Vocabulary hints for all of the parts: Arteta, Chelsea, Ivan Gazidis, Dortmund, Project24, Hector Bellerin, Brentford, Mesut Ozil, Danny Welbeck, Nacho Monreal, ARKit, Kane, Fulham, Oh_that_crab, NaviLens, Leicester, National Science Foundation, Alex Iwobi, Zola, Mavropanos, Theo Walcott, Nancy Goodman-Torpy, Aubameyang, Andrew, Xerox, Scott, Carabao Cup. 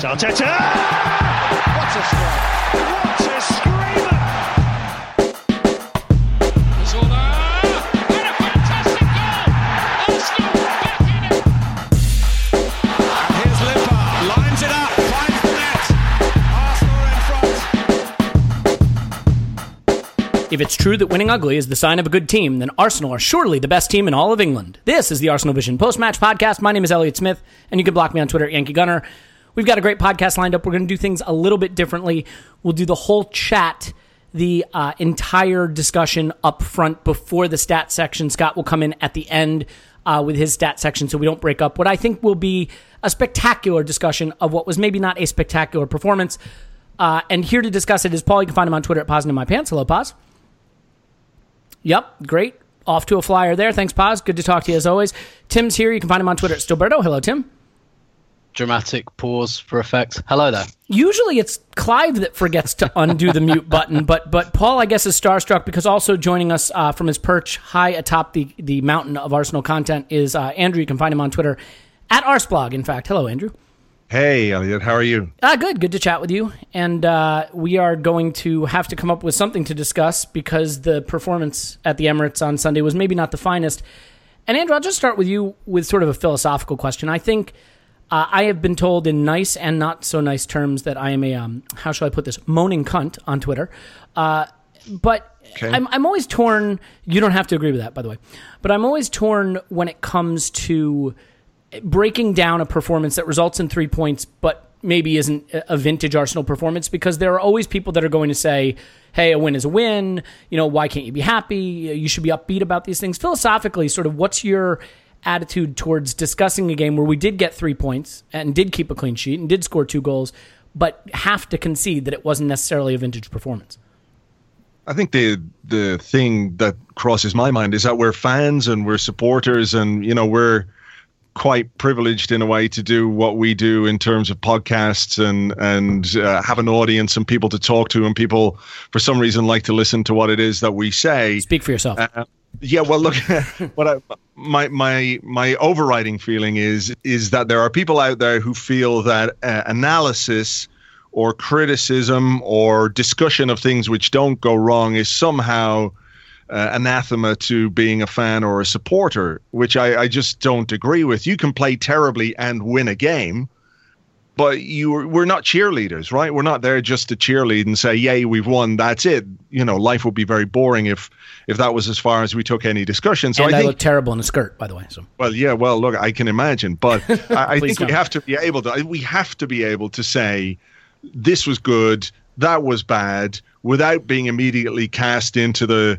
Arteta! What a strike! What a screamer! Zola! And a fantastic goal! Arsenal back in it! And here's Lampard, lines it up, finds the net! Arsenal in front! If it's true that winning ugly is the sign of a good team, then Arsenal are surely the best team in all of England. This is the Arsenal Vision Post-Match Podcast. My name is Elliot Smith, and you can block me on Twitter at Yankee Gunner. We've got a great podcast lined up. We're going to do things a little bit differently. We'll do the whole chat, the entire discussion up front before the stat section. Scott will come in at the end with his stat section so we don't break up what I think will be a spectacular discussion of what was maybe not a spectacular performance. And here to discuss it is Paul. You can find him on Twitter at Paz in My Pants. Hello, Paz. Yep, great. Off to a flyer there. Thanks, Paz. Good to talk to you as always. Tim's here. You can find him on Twitter at Stillberto. Hello, Tim. Dramatic pause for effect. Hello there. Usually it's Clive that forgets to undo the mute button, but Paul, I guess, is starstruck because also joining us from his perch high atop the mountain of Arsenal content is Andrew. You can find him on Twitter at arseblog, in fact. Hello, Andrew. Hey, Elliot. How are you? Good to chat with you. And we are going to have to come up with something to discuss because the performance at the Emirates on Sunday was maybe not the finest. And Andrew, I'll just start with you with sort of a philosophical question. I think I have been told in nice and not so nice terms that I am a, how shall I put this, moaning cunt on Twitter. But okay. I'm always torn. You don't have to agree with that, by the way. But I'm always torn when it comes to breaking down a performance that results in 3 points, but maybe isn't a vintage Arsenal performance, because there are always people that are going to say, hey, a win is a win. You know, why can't you be happy? You should be upbeat about these things. Philosophically, sort of what's your attitude towards discussing a game where we did get 3 points and did keep a clean sheet and did score two goals, but have to concede that it wasn't necessarily a vintage performance? I think the thing that crosses my mind is that we're fans and we're supporters, and you know, we're quite privileged in a way to do what we do in terms of podcasts and have an audience and people to talk to, and people for some reason like to listen to what it is that we say. Speak for yourself. Yeah, well, look, what my overriding feeling is that there are people out there who feel that analysis or criticism or discussion of things which don't go wrong is somehow anathema to being a fan or a supporter, which I just don't agree with. You can play terribly and win a game, but we're not cheerleaders, right? We're not there just to cheerlead and say, yay, we've won, that's it. You know, life would be very boring if that was as far as we took any discussion. So, and I think, look terrible in a skirt, by the way. So. Well, yeah, well, look, I can imagine. But I think we have to be able to say, this was good, that was bad, without being immediately cast into the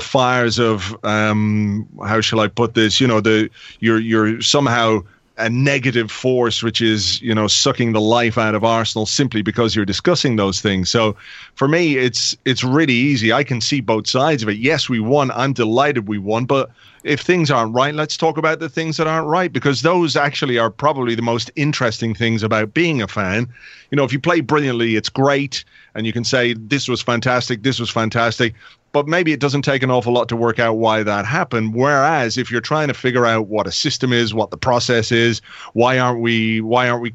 fires of how shall I put this? You know, you're somehow a negative force, which is, you know, sucking the life out of Arsenal simply because you're discussing those things. So for me, it's really easy. I can see both sides of it. Yes, we won. I'm delighted we won. But if things aren't right, let's talk about the things that aren't right, because those actually are probably the most interesting things about being a fan. You know, if you play brilliantly, it's great. And you can say, this was fantastic, this was fantastic. But maybe it doesn't take an awful lot to work out why that happened. Whereas if you're trying to figure out what a system is, what the process is, why aren't we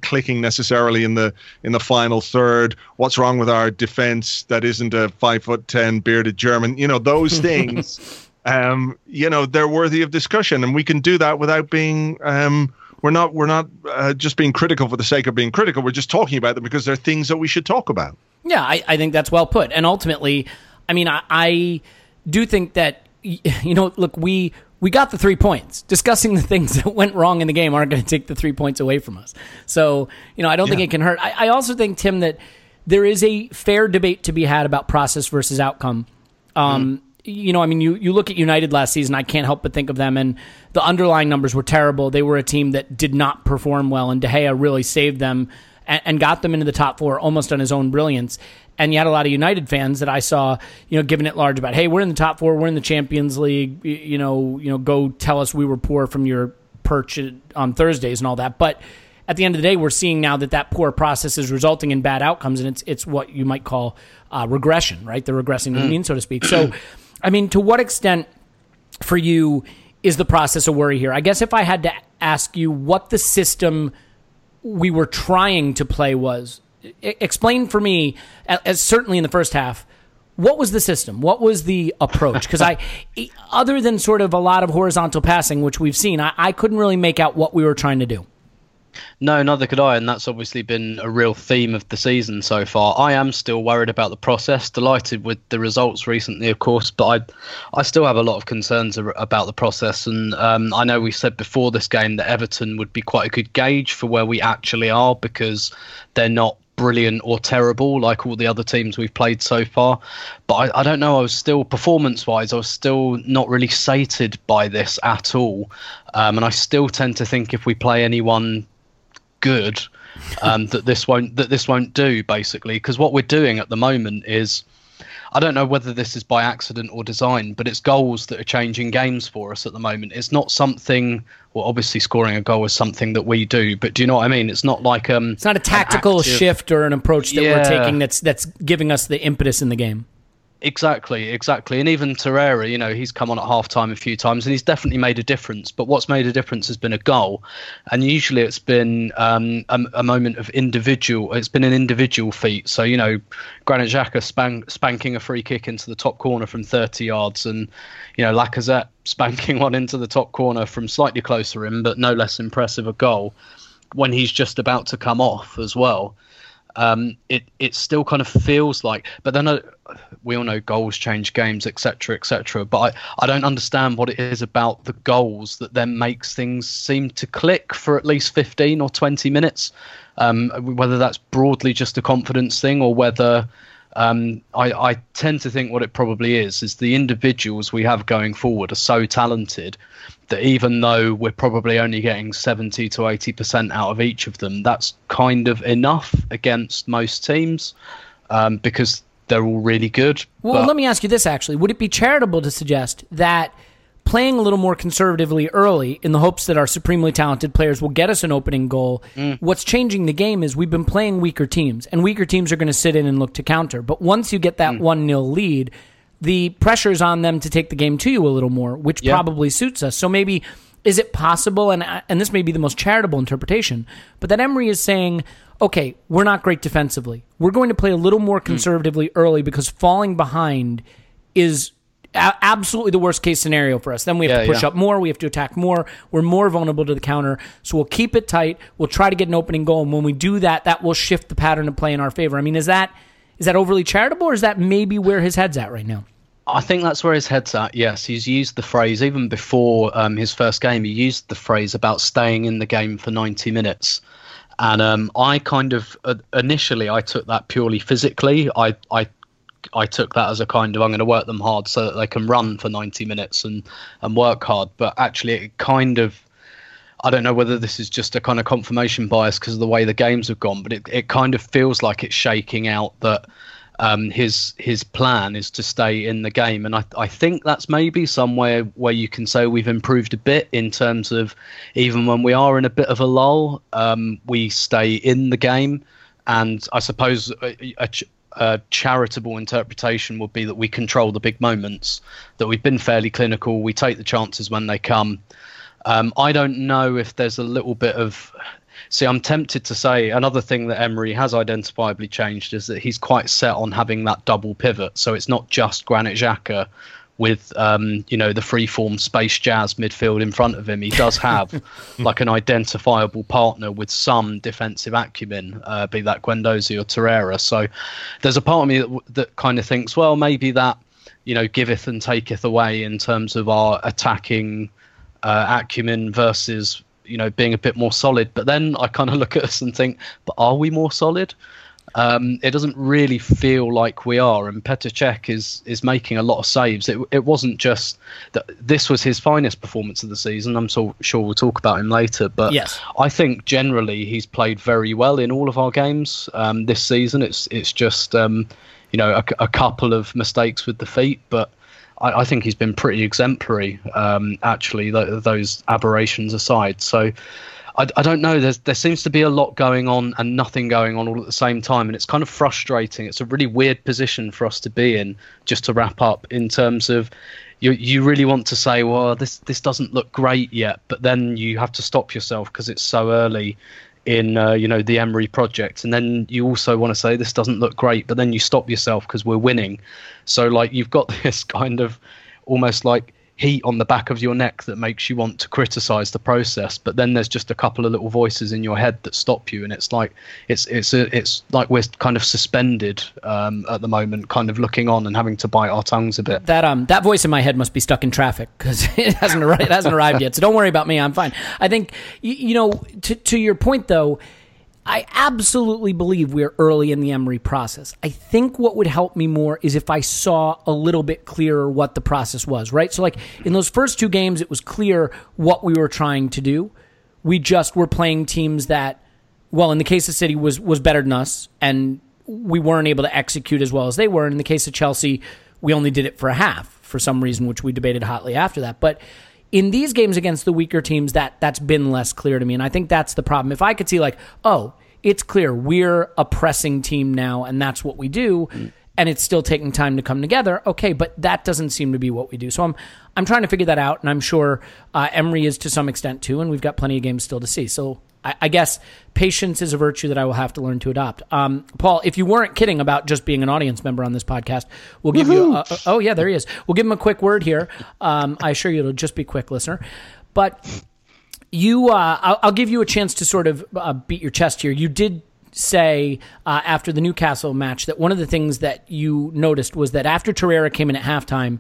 clicking necessarily in the final third? What's wrong with our defense that isn't a 5'10" bearded German? You know, those things, you know, they're worthy of discussion, and we can do that without being. We're not just being critical for the sake of being critical. We're just talking about them because they're things that we should talk about. Yeah, I think that's well put, and ultimately. I mean, I do think that, you know, look, we got the 3 points. Discussing the things that went wrong in the game aren't going to take the 3 points away from us. So, you know, I don't think it can hurt. I also think, Tim, that there is a fair debate to be had about process versus outcome. You know, I mean, you look at United last season, I can't help but think of them, and the underlying numbers were terrible. They were a team that did not perform well, and De Gea really saved them and got them into the top four almost on his own brilliance. And you had a lot of United fans that I saw, you know, giving it large about, hey, we're in the top four, we're in the Champions League, you know, go tell us we were poor from your perch on Thursdays and all that. But at the end of the day, we're seeing now that poor process is resulting in bad outcomes, and it's what you might call regression, right? They're regressing to the mean, so to speak. So, I mean, to what extent for you is the process a worry here? I guess if I had to ask you what the system we were trying to play was, explain for me, as certainly in the first half, what was the system? What was the approach? Because other than sort of a lot of horizontal passing, which we've seen, I couldn't really make out what we were trying to do. No, neither could I, and that's obviously been a real theme of the season so far. I am still worried about the process, delighted with the results recently, of course, but I still have a lot of concerns about the process, and I know we said before this game that Everton would be quite a good gauge for where we actually are, because they're not brilliant or terrible like all the other teams we've played so far, but I don't know, I was still, performance wise, I was still not really sated by this at all, and I still tend to think if we play anyone good that this won't do, basically, because what we're doing at the moment is, I don't know whether this is by accident or design, but it's goals that are changing games for us at the moment. It's not something, well, obviously scoring a goal is something that we do, but do you know what I mean? It's not like it's not a tactical shift or an approach that we're taking that's giving us the impetus in the game. Exactly. And even Torreira, you know, he's come on at half-time a few times and he's definitely made a difference. But what's made a difference has been a goal. And usually it's been a moment of individual. It's been an individual feat. So, you know, Granit Xhaka spanking a free kick into the top corner from 30 yards and, you know, Lacazette spanking one into the top corner from slightly closer in, but no less impressive a goal when he's just about to come off as well. It still kind of feels like, but then we all know goals change games, etc. But I don't understand what it is about the goals that then makes things seem to click for at least 15 or 20 minutes, whether that's broadly just a confidence thing or whether I tend to think what it probably is the individuals we have going forward are so talented that even though we're probably only getting 70 to 80% out of each of them, that's kind of enough against most teams because they're all really good. Well, let me ask you this, actually. Would it be charitable to suggest that playing a little more conservatively early in the hopes that our supremely talented players will get us an opening goal, what's changing the game is we've been playing weaker teams, and weaker teams are going to sit in and look to counter. But once you get that 1-0 lead, the pressure's on them to take the game to you a little more, which probably suits us. So maybe, is it possible, and this may be the most charitable interpretation, but that Emery is saying, okay, we're not great defensively. We're going to play a little more conservatively early because falling behind is absolutely the worst case scenario for us. Then we have to push up more. We have to attack more. We're more vulnerable to the counter. So we'll keep it tight. We'll try to get an opening goal. And when we do that, that will shift the pattern of play in our favor. I mean, is that overly charitable, or is that maybe where his head's at right now? I think that's where his head's at, yes. He's used the phrase, even before his first game, he used the phrase about staying in the game for 90 minutes. And I kind of, initially, I took that purely physically. I I took that as a kind of, I'm going to work them hard so that they can run for 90 minutes and work hard. But actually it kind of, I don't know whether this is just a kind of confirmation bias because of the way the games have gone, but it kind of feels like it's shaking out that his plan is to stay in the game. And I think that's maybe somewhere where you can say we've improved a bit in terms of even when we are in a bit of a lull, we stay in the game. And I suppose a charitable interpretation would be that we control the big moments, that we've been fairly clinical, we take the chances when they come. I don't know if there's a little bit of... See, I'm tempted to say another thing that Emery has identifiably changed is that he's quite set on having that double pivot. So it's not just Granit Xhaka with, the freeform space jazz midfield in front of him. He does have like an identifiable partner with some defensive acumen, be that Guendouzi or Torreira. So there's a part of me that kind of thinks, well, maybe that, giveth and taketh away in terms of our attacking acumen versus... being a bit more solid. But then I kind of look at us and think, but are we more solid? It doesn't really feel like we are. And Petr Cech is making a lot of saves. It wasn't just that this was his finest performance of the season. I'm so sure we'll talk about him later. But yes. I think generally he's played very well in all of our games this season. It's just, a couple of mistakes with the feet. But I think he's been pretty exemplary, actually, those aberrations aside. So I don't know. There seems to be a lot going on and nothing going on all at the same time. And it's kind of frustrating. It's a really weird position for us to be in, just to wrap up, in terms of you really want to say, well, this doesn't look great yet. But then you have to stop yourself because it's so early in, the Emery project. And then you also want to say this doesn't look great, but then you stop yourself because we're winning. So like you've got this kind of almost like heat on the back of your neck that makes you want to criticize the process. But then there's just a couple of little voices in your head that stop you. And it's like, it's like we're kind of suspended at the moment, kind of looking on and having to bite our tongues a bit. That voice in my head must be stuck in traffic because it hasn't arrived yet. So don't worry about me. I'm fine. I think, to your point though, I absolutely believe we're early in the Emery process. I think what would help me more is if I saw a little bit clearer what the process was, right? So like in those first two games, it was clear what we were trying to do. We just were playing teams that, well, in the case of City was better than us and we weren't able to execute as well as they were. And in the case of Chelsea, we only did it for a half for some reason, which we debated hotly after that. But in these games against the weaker teams, that's been less clear to me. And I think that's the problem. If I could see like, oh, it's clear we're a pressing team now and that's what we do, and it's still taking time to come together, okay, but that doesn't seem to be what we do. So I'm trying to figure that out, and I'm sure Emery is to some extent too, and we've got plenty of games still to see. So I guess patience is a virtue that I will have to learn to adopt. Paul, if you weren't kidding about just being an audience member on this podcast, we'll give you oh yeah, there he is. We'll give him a quick word here. I assure you it'll just be quick, listener. But you, I'll give you a chance to sort of beat your chest here. You did say after the Newcastle match that one of the things that you noticed was that after Torreira came in at halftime,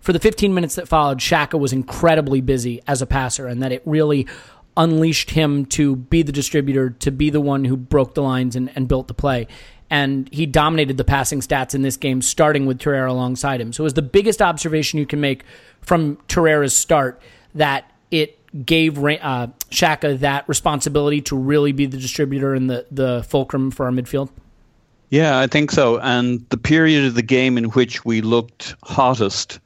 for the 15 minutes that followed, Xhaka was incredibly busy as a passer and that it really unleashed him to be the distributor, to be the one who broke the lines and built the play. And he dominated the passing stats in this game, starting with Torreira alongside him. So it was the biggest observation you can make from Torreira's start, that it gave Xhaka that responsibility to really be the distributor and the fulcrum for our midfield? Yeah, I think so. And the period of the game in which we looked hottest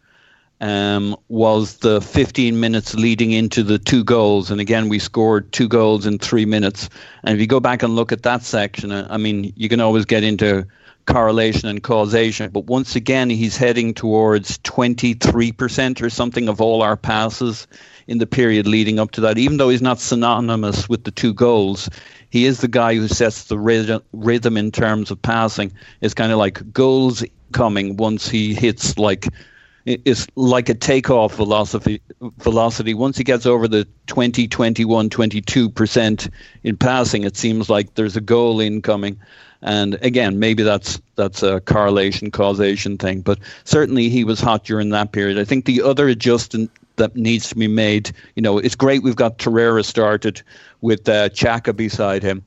was the 15 minutes leading into the two goals. And again, we scored two goals in 3 minutes. And if you go back and look at that section, I mean, you can always get into correlation and causation. But once again, he's heading towards 23% or something of all our passes in the period leading up to that. Even though he's not synonymous with the two goals, he is the guy who sets the rhythm in terms of passing. It's kind of like goals coming once he hits like... It's like a takeoff velocity. Once he gets over the 20, 21, 22% in passing, it seems like there's a goal incoming. And again, maybe that's a correlation, causation thing. But certainly he was hot during that period. I think the other adjustment that needs to be made, it's great we've got Torreira started with Xhaka beside him.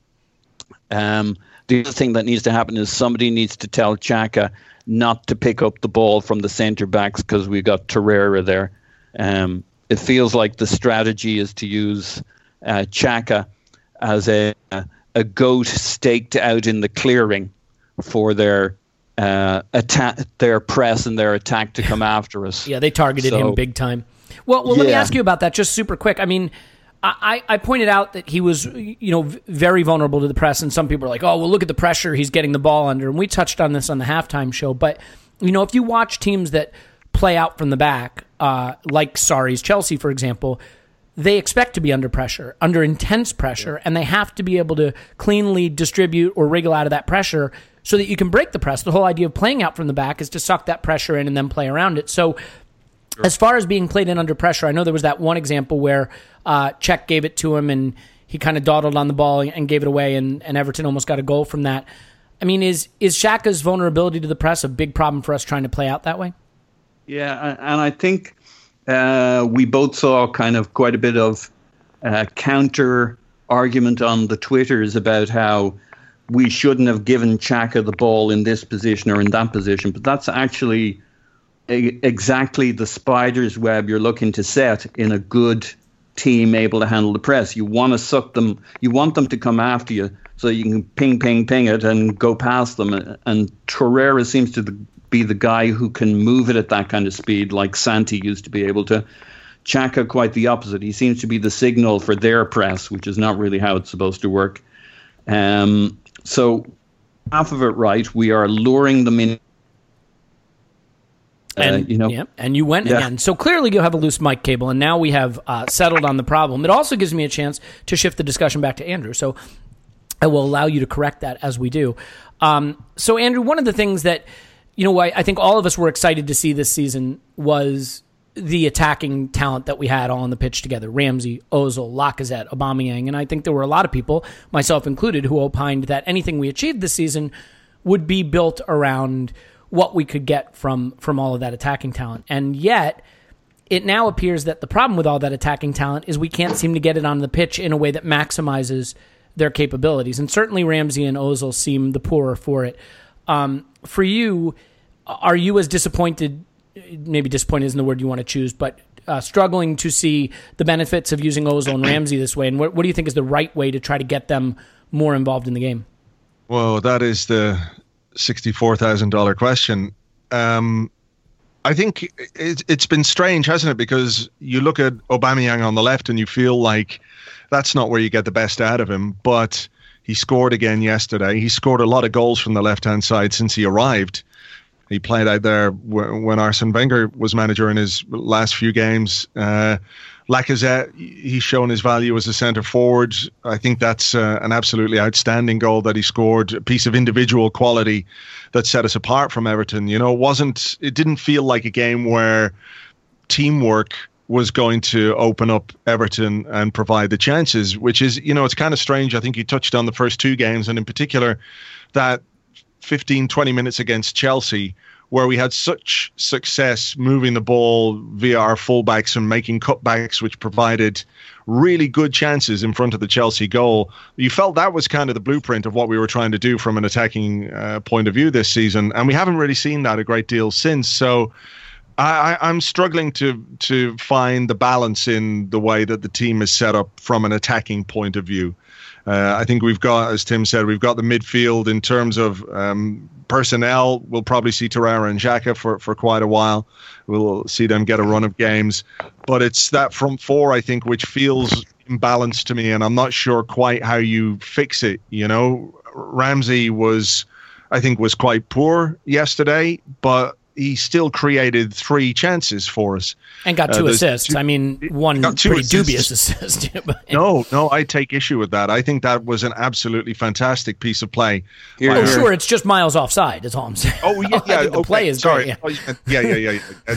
The other thing that needs to happen is somebody needs to tell Xhaka not to pick up the ball from the centre-backs because we got Torreira there. It feels like the strategy is to use Xhaka as a goat staked out in the clearing for their press and their attack to come after us. Yeah, they targeted him big time. Well, let me ask you about that just super quick. I mean, I pointed out that he was, very vulnerable to the press, and some people are like, oh, well, look at the pressure he's getting the ball under. And we touched on this on the halftime show. But, if you watch teams that play out from the back, like Sarri's Chelsea, for example, they expect to be under pressure, under intense pressure, and they have to be able to cleanly distribute or wriggle out of that pressure so that you can break the press. The whole idea of playing out from the back is to suck that pressure in and then play around it. So as far as being played in under pressure, I know there was that one example where Cech gave it to him and he kind of dawdled on the ball and gave it away, and Everton almost got a goal from that. I mean, is Xhaka's vulnerability to the press a big problem for us trying to play out that way? Yeah, and I think we both saw kind of quite a bit of counter argument on the Twitters about how we shouldn't have given Xhaka the ball in this position or in that position, but that's actually exactly the spider's web you're looking to set in a good team able to handle the press. You want to suck them. You want them to come after you so you can ping it and go past them. And Torreira seems to be the guy who can move it at that kind of speed, like Santi used to be able to. Xhaka, quite the opposite. He seems to be the signal for their press, which is not really how it's supposed to work. So half of it right. We are luring them in. And you went again. So clearly you have a loose mic cable, and now we have settled on the problem. It also gives me a chance to shift the discussion back to Andrew. So I will allow you to correct that as we do. So Andrew, one of the things that, I think all of us were excited to see this season was the attacking talent that we had all on the pitch together: Ramsey, Ozil, Lacazette, Aubameyang. And I think there were a lot of people, myself included, who opined that anything we achieved this season would be built around what we could get from all of that attacking talent. And yet, it now appears that the problem with all that attacking talent is we can't seem to get it on the pitch in a way that maximizes their capabilities. And certainly Ramsey and Ozil seem the poorer for it. For you, are you as disappointed, maybe disappointed isn't the word you want to choose, but struggling to see the benefits of using Ozil and Ramsey this way? And what do you think is the right way to try to get them more involved in the game? Well, that is the $64,000 question. I think it's been strange, hasn't it? Because you look at Aubameyang on the left and you feel like that's not where you get the best out of him, but he scored again yesterday. He scored a lot of goals from the left-hand side since he arrived. He played out there when Arsene Wenger was manager in his last few games. Lacazette, he's shown his value as a centre-forward. I think that's an absolutely outstanding goal that he scored, a piece of individual quality that set us apart from Everton. It didn't feel like a game where teamwork was going to open up Everton and provide the chances, which is, it's kind of strange. I think you touched on the first two games, and in particular, that 15, 20 minutes against Chelsea, where we had such success moving the ball via our fullbacks and making cutbacks, which provided really good chances in front of the Chelsea goal. You felt that was kind of the blueprint of what we were trying to do from an attacking point of view this season, and we haven't really seen that a great deal since. So I'm struggling to find the balance in the way that the team is set up from an attacking point of view. I think we've got, as Tim said, we've got the midfield in terms of personnel. We'll probably see Torreira and Xhaka for quite a while. We'll see them get a run of games. But it's that front four, I think, which feels imbalanced to me, and I'm not sure quite how you fix it. Ramsey was quite poor yesterday, but he still created three chances for us. And got two assists. One pretty dubious assist. No, I take issue with that. I think that was an absolutely fantastic piece of play. Sure, it's just miles offside, is all I'm saying. Oh, yeah. Yeah, the play is sorry. Great. Yeah.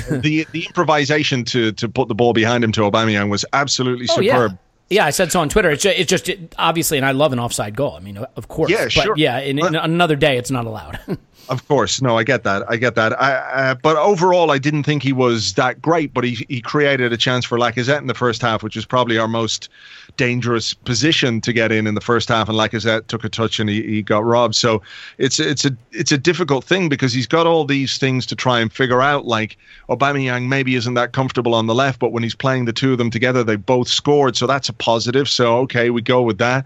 The improvisation to put the ball behind him to Aubameyang was absolutely superb. Yeah. Yeah, I said so on Twitter. It's just, obviously, and I love an offside goal. Of course. Yeah, sure. But yeah, in another day, it's not allowed. Of course. No, I get that. But overall, I didn't think he was that great, but he created a chance for Lacazette in the first half, which was probably our most dangerous position to get in the first half. And Lacazette took a touch and he got robbed. So it's a difficult thing because he's got all these things to try and figure out. Like Aubameyang maybe isn't that comfortable on the left, but when he's playing the two of them together, they both scored. So that's a positive. So, okay, we go with that.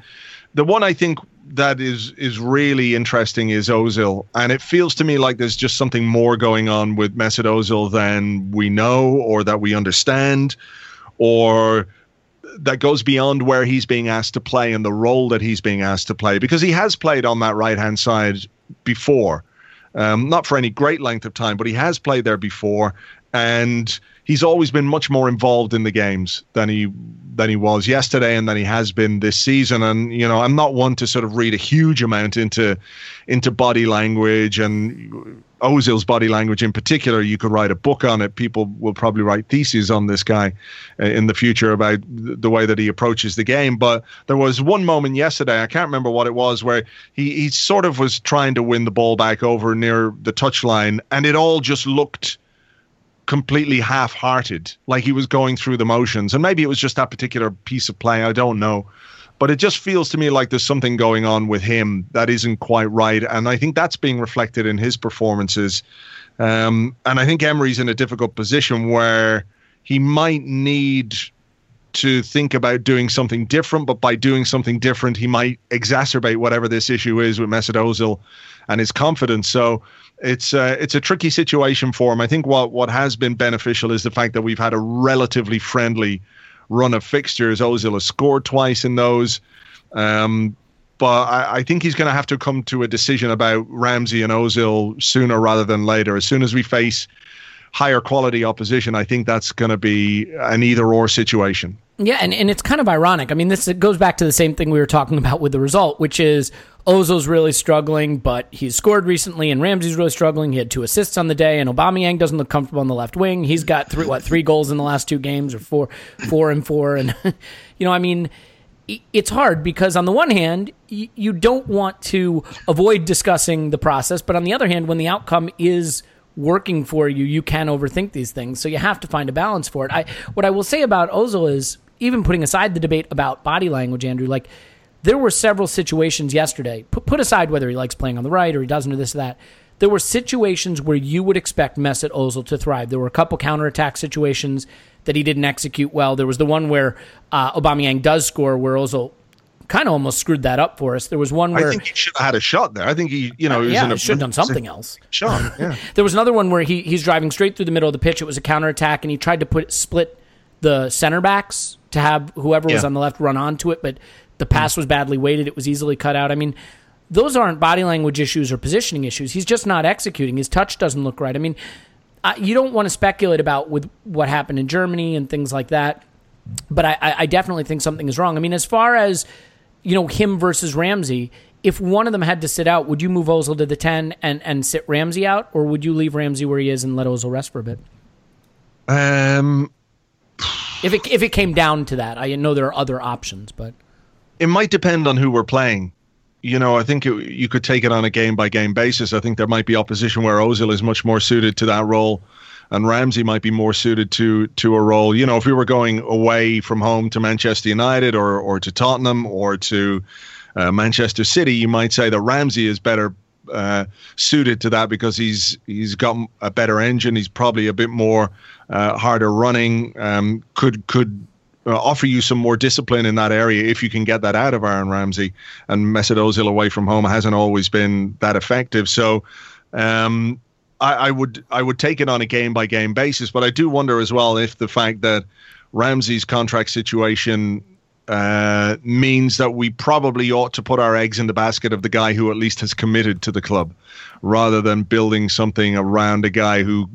The one I think that is really interesting is Ozil, and it feels to me like there's just something more going on with Mesut Ozil than we know or that we understand, or that goes beyond where he's being asked to play and the role that he's being asked to play, because he has played on that right-hand side before, not for any great length of time, but he has played there before, and he's always been much more involved in the games than he was yesterday and than he has been this season. And, you know, I'm not one to sort of read a huge amount into body language, and Ozil's body language in particular. You could write a book on it. People will probably write theses on this guy in the future about the way that he approaches the game. But there was one moment yesterday, I can't remember what it was, where he sort of was trying to win the ball back over near the touchline, and it all just looked completely half-hearted, like he was going through the motions. And maybe it was just that particular piece of play, I don't know, but it just feels to me like there's something going on with him that isn't quite right, and I think that's being reflected in his performances. And I think Emery's in a difficult position where he might need to think about doing something different, but by doing something different he might exacerbate whatever this issue is with Mesut Ozil and his confidence. So it's a tricky situation for him. I think what has been beneficial is the fact that we've had a relatively friendly run of fixtures. Ozil has scored twice in those. But I think he's going to have to come to a decision about Ramsey and Ozil sooner rather than later. As soon as we face higher quality opposition, I think that's going to be an either-or situation. Yeah, and it's kind of ironic. I mean, this goes back to the same thing we were talking about with the result, which is Ozil's really struggling, but he's scored recently, and Ramsey's really struggling. He had 2 assists on the day, and Aubameyang doesn't look comfortable on the left wing. He's got 3 goals in the last 2 games, or 4 and 4. And, you know, I mean, it's hard because on the one hand, you don't want to avoid discussing the process, but on the other hand, when the outcome is working for you, you can overthink these things. So you have to find a balance for it. What I will say about Ozil is, even putting aside the debate about body language, Andrew, like there were several situations yesterday, put aside whether he likes playing on the right or he doesn't or this or that, there were situations where you would expect Mesut Ozil to thrive. There were a couple counterattack situations that he didn't execute well. There was the one where Aubameyang does score where Ozil kind of almost screwed that up for us. There was one where I think he should have had a shot there. I think he, you know, he should have done something else. Shot. Yeah. There was another one where he's driving straight through the middle of the pitch. It was a counterattack, and he tried to split the center backs to have whoever was on the left run onto it, but the pass was badly weighted. It was easily cut out. I mean, those aren't body language issues or positioning issues. He's just not executing. His touch doesn't look right. I mean, you don't want to speculate about with what happened in Germany and things like that, but I definitely think something is wrong. I mean, as far as you know, him versus Ramsey, if one of them had to sit out, would you move Ozil to the 10 and sit Ramsey out, or would you leave Ramsey where he is and let Ozil rest for a bit? If it came down to that, I know there are other options, but it might depend on who we're playing. You know, I think you could take it on a game-by-game basis. I think there might be opposition where Ozil is much more suited to that role and Ramsey might be more suited to a role. You know, if we were going away from home to Manchester United or to Tottenham or to Manchester City, you might say that Ramsey is better suited to that because he's got a better engine. He's probably a bit more harder running, could offer you some more discipline in that area if you can get that out of Aaron Ramsey. And Mesut Ozil away from home hasn't always been that effective. So, I would take it on a game-by-game basis, but I do wonder as well if the fact that Ramsey's contract situation means that we probably ought to put our eggs in the basket of the guy who at least has committed to the club rather than building something around a guy who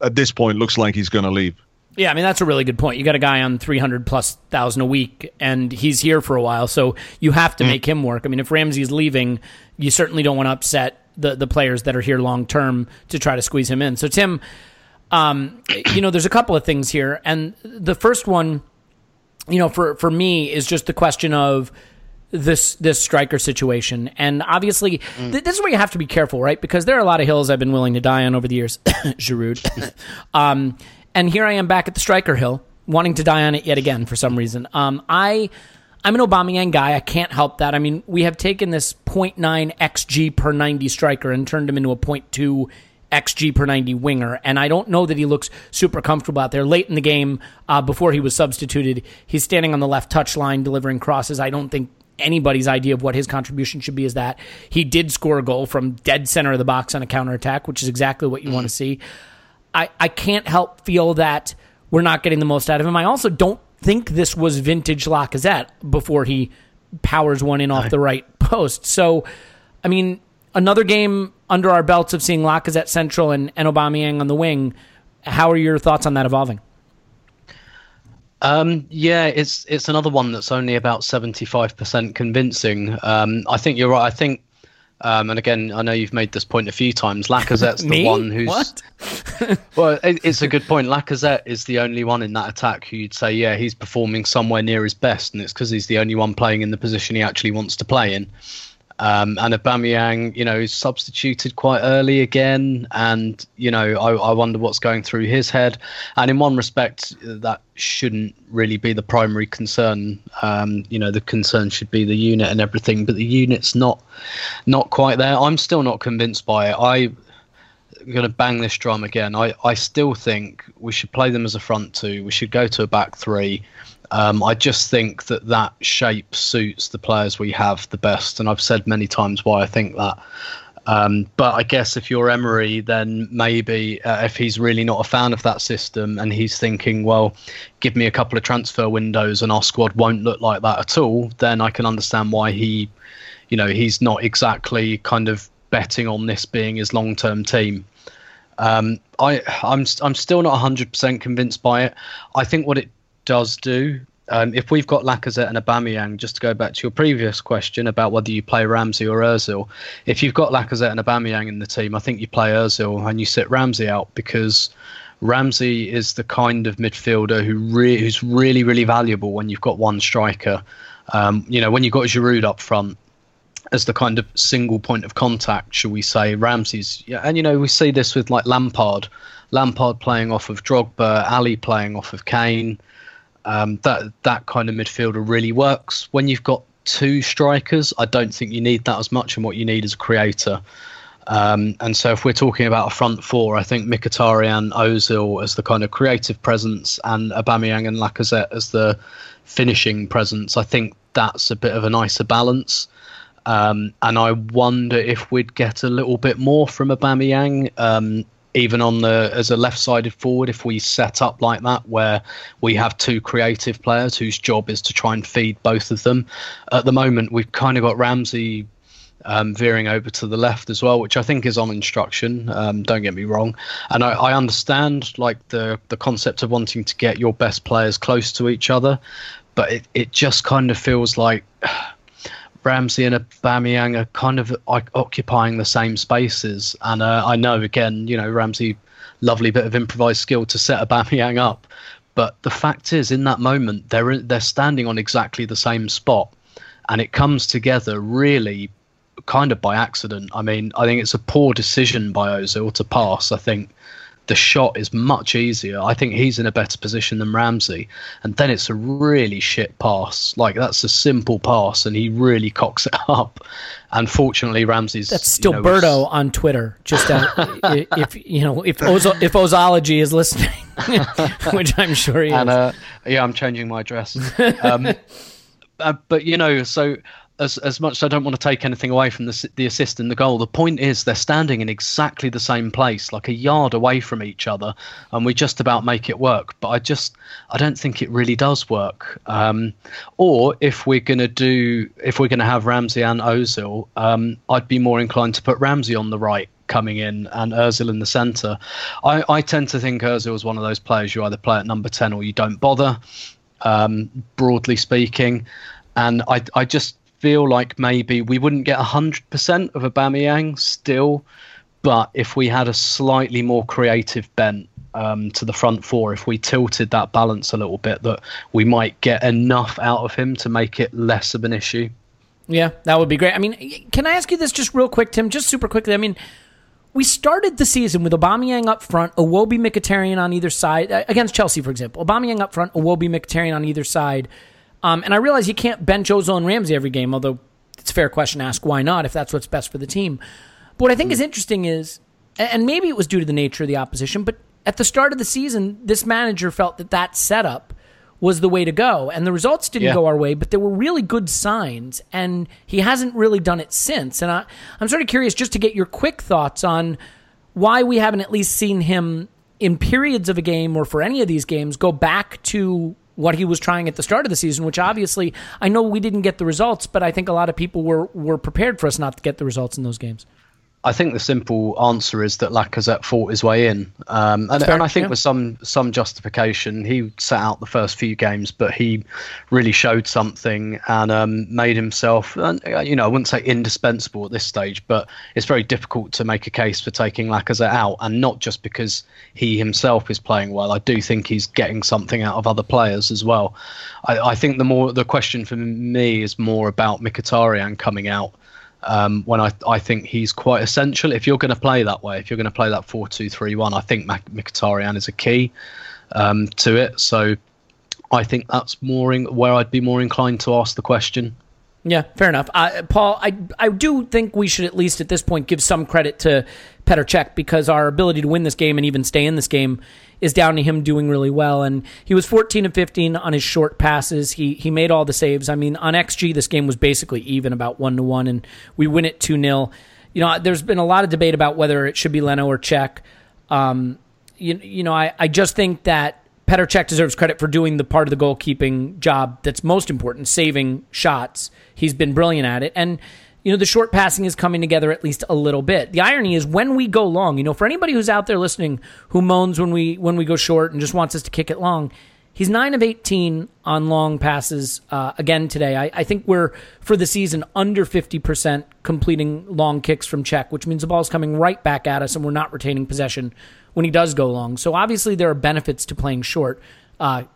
at this point looks like he's going to leave. Yeah, I mean, that's a really good point. You got a guy on 300+ thousand a week, and he's here for a while, so you have to make him work. I mean, if Ramsey's leaving, you certainly don't want to upset the players that are here long-term to try to squeeze him in. So, Tim, you know, there's a couple of things here. And the first one, you know, for me is just the question of this striker situation. And obviously, this is where you have to be careful, right? Because there are a lot of hills I've been willing to die on over the years. Giroud. And here I am back at the striker hill, wanting to die on it yet again for some reason. I'm an Aubameyang guy. I can't help that. I mean, we have taken this 0.9 XG per 90 striker and turned him into a 0.2 XG per 90 winger, and I don't know that he looks super comfortable out there. Late in the game, before he was substituted, he's standing on the left touchline delivering crosses. I don't think anybody's idea of what his contribution should be is that. He did score a goal from dead center of the box on a counterattack, which is exactly what you want to see. I can't help feel that we're not getting the most out of him. I also don't think this was vintage Lacazette before he powers one in off the right post. So, I mean, another game under our belts of seeing Lacazette central and Aubameyang on the wing. How are your thoughts on that evolving? Yeah, it's another one that's only about 75% convincing. I think you're right. I think, and again, I know you've made this point a few times. Lacazette's the one who's... What? Well, it's a good point. Lacazette is the only one in that attack who you'd say, yeah, he's performing somewhere near his best, and it's because he's the only one playing in the position he actually wants to play in. And Aubameyang, you know, is substituted quite early again. And, you know, I wonder what's going through his head. And in one respect, that shouldn't really be the primary concern. You know, the concern should be the unit and everything, but the unit's not quite there. I'm still not convinced by it. I'm going to bang this drum again. I still think we should play them as a front two. We should go to a back three. I just think that shape suits the players we have the best, and I've said many times why I think that. But I guess if you're Emery, then maybe if he's really not a fan of that system and he's thinking, well, give me a couple of transfer windows and our squad won't look like that at all, then I can understand why he, you know, he's not exactly kind of betting on this being his long-term team. I'm still not 100% convinced by it. I think what it does do, if we've got Lacazette and Aubameyang, just to go back to your previous question about whether you play Ramsey or Ozil, if you've got Lacazette and Aubameyang in the team, I think you play Ozil and you sit Ramsey out, because Ramsey is the kind of midfielder who's really, really valuable when you've got one striker. You know, when you've got Giroud up front as the kind of single point of contact, shall we say, Ramsey's... Yeah, and, you know, we see this with, like, Lampard playing off of Drogba, Ali playing off of Kane. That kind of midfielder really works. When you've got two strikers, I don't think you need that as much, and what you need is a creator. And so if we're talking about a front four, I think Mkhitaryan, Ozil as the kind of creative presence, and Aubameyang and Lacazette as the finishing presence, I think that's a bit of a nicer balance. And I wonder if we'd get a little bit more from Aubameyang, even as a left-sided forward, if we set up like that, where we have two creative players whose job is to try and feed both of them. At the moment, we've kind of got Ramsey veering over to the left as well, which I think is on instruction. Don't get me wrong. And I understand, like, the concept of wanting to get your best players close to each other, but it just kind of feels like... Ramsey and Aubameyang are kind of occupying the same spaces, and I know, again, you know, Ramsey, lovely bit of improvised skill to set Aubameyang up, but the fact is, in that moment, they're standing on exactly the same spot, and it comes together really kind of by accident. I mean, I think it's a poor decision by Ozil to pass. I think the shot is much easier. I think he's in a better position than Ramsey. And then it's a really shit pass. Like, that's a simple pass, and he really cocks it up. And fortunately, Ramsey's... That's Stillberto, you know, on Twitter. Just if Ozology is listening, which I'm sure he is. Yeah, I'm changing my address. But, you know, so... As much as I don't want to take anything away from the assist and the goal, the point is they're standing in exactly the same place, like a yard away from each other, and we just about make it work. But I don't think it really does work. Or if we're going to have Ramsey and Ozil, I'd be more inclined to put Ramsey on the right coming in and Ozil in the centre. I tend to think Ozil is one of those players you either play at number 10 or you don't bother, broadly speaking. And I just feel like maybe we wouldn't get 100% of Aubameyang still, but if we had a slightly more creative bent to the front four, if we tilted that balance a little bit, that we might get enough out of him to make it less of an issue. Yeah, that would be great. I mean, can I ask you this just real quick, Tim? Just super quickly. I mean, we started the season with Aubameyang up front, Iwobi, Mkhitaryan on either side, against Chelsea, for example. Aubameyang up front, Iwobi, Mkhitaryan on either side. And I realize you can't bench Ozil and Ramsey every game, although it's a fair question to ask why not, if that's what's best for the team. But what I think is interesting is, and maybe it was due to the nature of the opposition, but at the start of the season, this manager felt that that setup was the way to go. And the results didn't go our way, but there were really good signs. And he hasn't really done it since. And I'm sort of curious just to get your quick thoughts on why we haven't at least seen him in periods of a game or for any of these games go back to what he was trying at the start of the season, which obviously, I know we didn't get the results, but I think a lot of people were prepared for us not to get the results in those games. I think the simple answer is that Lacazette fought his way in. And I think with some justification, he sat out the first few games, but he really showed something and made himself, you know, I wouldn't say indispensable at this stage, but it's very difficult to make a case for taking Lacazette out. And not just because he himself is playing well. I do think he's getting something out of other players as well. I think the question for me is more about Mkhitaryan coming out. When I think he's quite essential. If you're going to play that way, if you're going to play that 4-2-3-1, I think Mkhitaryan is a key to it. So I think that's more where I'd be more inclined to ask the question. Yeah, fair enough. Paul, I do think we should at least at this point give some credit to Petr Cech, because our ability to win this game and even stay in this game is down to him doing really well. And he was 14 of 15 on his short passes. He made all the saves. I mean, on XG, this game was basically even, about 1-1, and we win it 2-0. You know, there's been a lot of debate about whether it should be Leno or Cech. I just think that Petr Cech deserves credit for doing the part of the goalkeeping job that's most important, saving shots. He's been brilliant at it. And, you know, the short passing is coming together at least a little bit. The irony is when we go long, you know, for anybody who's out there listening who moans when we go short and just wants us to kick it long, he's 9 of 18 on long passes again today. I think we're, for the season, under 50% completing long kicks from Cech, which means the ball's coming right back at us and we're not retaining possession when he does go long. So obviously there are benefits to playing short,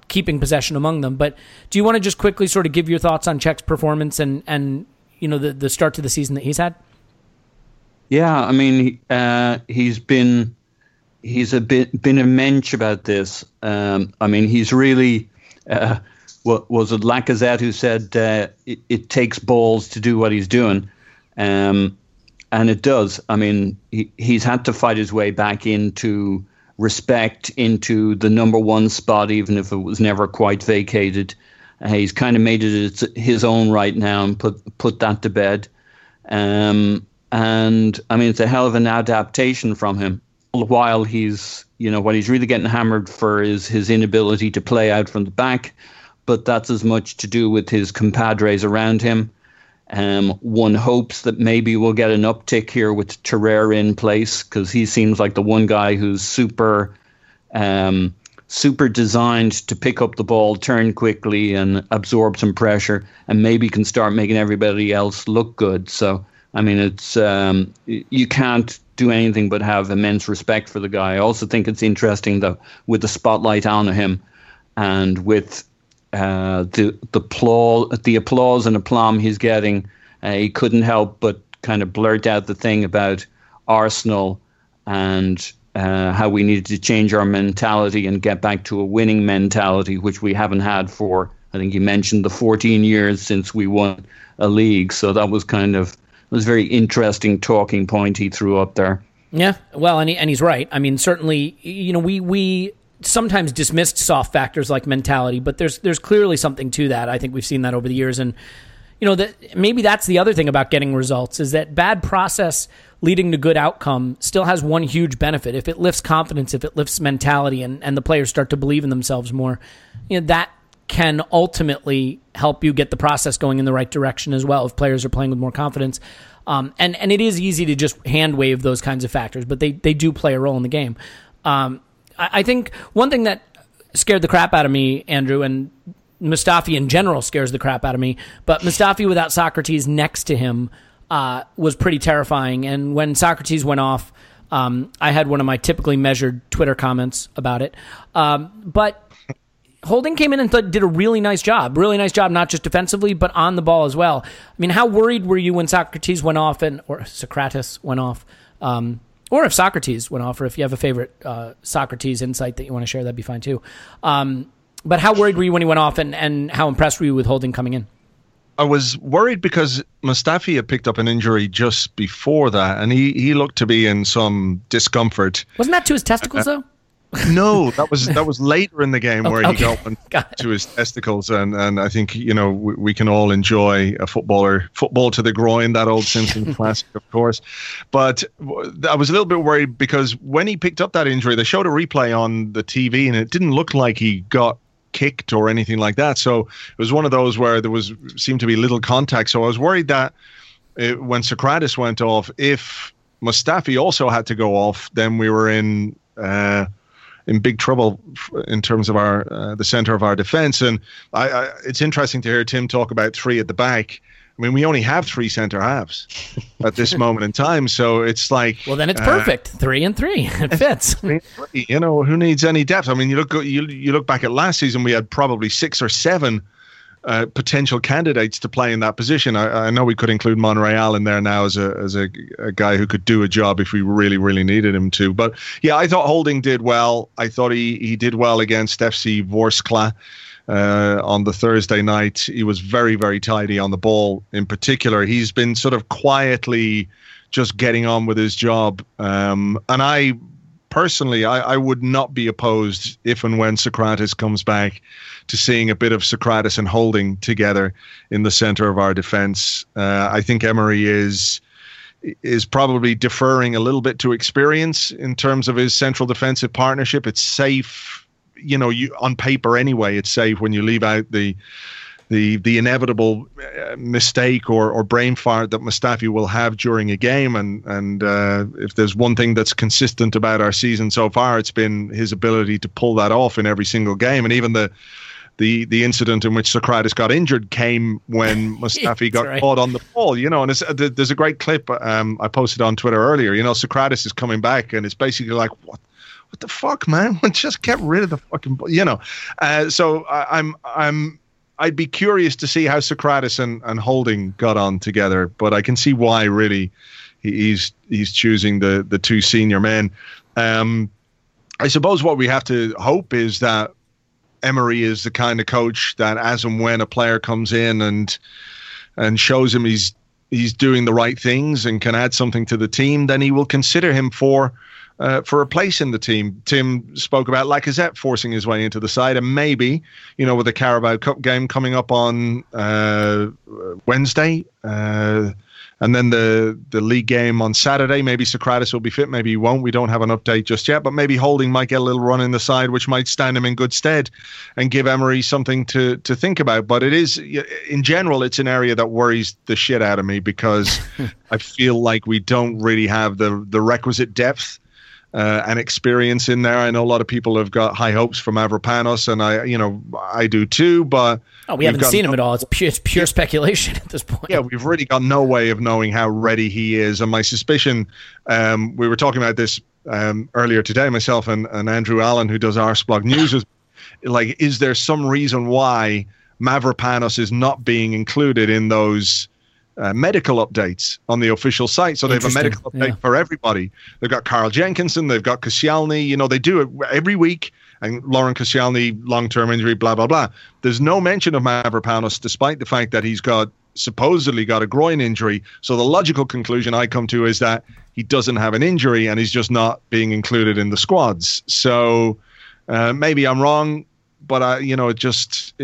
keeping possession among them. But do you want to just quickly sort of give your thoughts on Czech's performance and you know, the start to the season that he's had? Yeah, I mean, he's been a mensch about this. I mean, he's really what was it Lacazette who said it takes balls to do what he's doing. And it does. I mean, he's had to fight his way back into respect, into the number one spot, even if it was never quite vacated. He's kind of made it his own right now and put that to bed. And I mean, it's a hell of an adaptation from him. While he's, you know, what he's really getting hammered for is his inability to play out from the back, but that's as much to do with his compadres around him. One hopes that maybe we'll get an uptick here with Torreira in place, because he seems like the one guy who's super designed to pick up the ball, turn quickly and absorb some pressure, and maybe can start making everybody else look good. So, I mean, it's you can't do anything but have immense respect for the guy. I also think it's interesting, though, with the spotlight on him and with the applause and aplomb he's getting, he couldn't help but kind of blurt out the thing about Arsenal and how we needed to change our mentality and get back to a winning mentality, which we haven't had for, I think you mentioned, the 14 years since we won a league. So that was kind of, it was a very interesting talking point he threw up there. Yeah, well, and he's right. I mean, certainly, you know, we sometimes dismissed soft factors like mentality, but there's clearly something to that. I think we've seen that over the years. And, you know, maybe that's the other thing about getting results, is that bad process leading to good outcome still has one huge benefit. If it lifts confidence, if it lifts mentality, and the players start to believe in themselves more, you know, that can ultimately help you get the process going in the right direction as well, if players are playing with more confidence. And it is easy to just hand wave those kinds of factors, but they do play a role in the game. I think one thing that scared the crap out of me, Andrew, and Mustafi in general scares the crap out of me, but Mustafi without Sokratis next to him was pretty terrifying. And when Sokratis went off, I had one of my typically measured Twitter comments about it. But Holding came in and did a really nice job, not just defensively, but on the ball as well. I mean, how worried were you when Sokratis went off? Or if Sokratis went off, or if you have a favorite Sokratis insight that you want to share, that'd be fine too. But how worried were you when he went off, and how impressed were you with Holding coming in? I was worried because Mustafi had picked up an injury just before that, and he looked to be in some discomfort. Wasn't that to his testicles, though? No, that was later in the game where he got to his testicles, and I think we can all enjoy a football to the groin, that old Simpson classic, of course. But I was a little bit worried because when he picked up that injury, they showed a replay on the TV, and it didn't look like he got kicked or anything like that. So it was one of those where there seemed to be little contact. So I was worried that when Sokratis went off, if Mustafi also had to go off, then we were in big trouble in terms of the center of our defense. And I it's interesting to hear Tim talk about three at the back. I mean, we only have three center halves at this moment in time, so it's like, well, then it's perfect. 3 and 3, it fits. Who needs any depth? I mean, you look back at last season, we had probably 6 or 7 potential candidates to play in that position. I know we could include Monreal in there now as a guy who could do a job if we really, really needed him to. But yeah, I thought Holding did well. I thought he did well against FC Vorskla on the Thursday night. He was very, very tidy on the ball in particular. He's been sort of quietly just getting on with his job. And I personally, I would not be opposed if and when Sokratis comes back to seeing a bit of Sokratis and Holding together in the center of our defense. I think Emery is probably deferring a little bit to experience in terms of his central defensive partnership. It's safe, on paper anyway, it's safe when you leave out the inevitable mistake or brain fart that Mustafi will have during a game. And if there's one thing that's consistent about our season so far, it's been his ability to pull that off in every single game. And even the incident in which Sokratis got injured came when Mustafi got caught on the ball, and there's a great clip I posted on Twitter earlier. Sokratis is coming back and it's basically like, what the fuck, man? Just get rid of the fucking ball, So I'd be curious to see how Sokratis and Holding got on together, but I can see why really he's choosing the two senior men. I suppose what we have to hope is that Emery is the kind of coach that as and when a player comes in and shows him he's doing the right things and can add something to the team, then he will consider him for a place in the team. Tim spoke about Lacazette forcing his way into the side, and maybe, with the Carabao Cup game coming up on Wednesday, and then the league game on Saturday, maybe Sokratis will be fit, maybe he won't. We don't have an update just yet, but maybe Holding might get a little run in the side, which might stand him in good stead and give Emery something to think about. But it is, in general, it's an area that worries the shit out of me because I feel like we don't really have the requisite depth and experience in there. I know a lot of people have got high hopes from Avrapanos, and I do too. But we haven't seen him at all. It's pure speculation at this point. Yeah, we've really got no way of knowing how ready he is. And my suspicion, we were talking about this earlier today, myself and Andrew Allen, who does Arseblog News, is there some reason why Mavropanos is not being included in those medical updates on the official site? So they have a medical update for everybody. They've got Carl Jenkinson, they've got Koscielny, they do it every week, and Lauren Koscielny, long-term injury, blah, blah, blah. There's no mention of Mavropanos, despite the fact that he's supposedly got a groin injury. So the logical conclusion I come to is that he doesn't have an injury and he's just not being included in the squads. So maybe I'm wrong, but it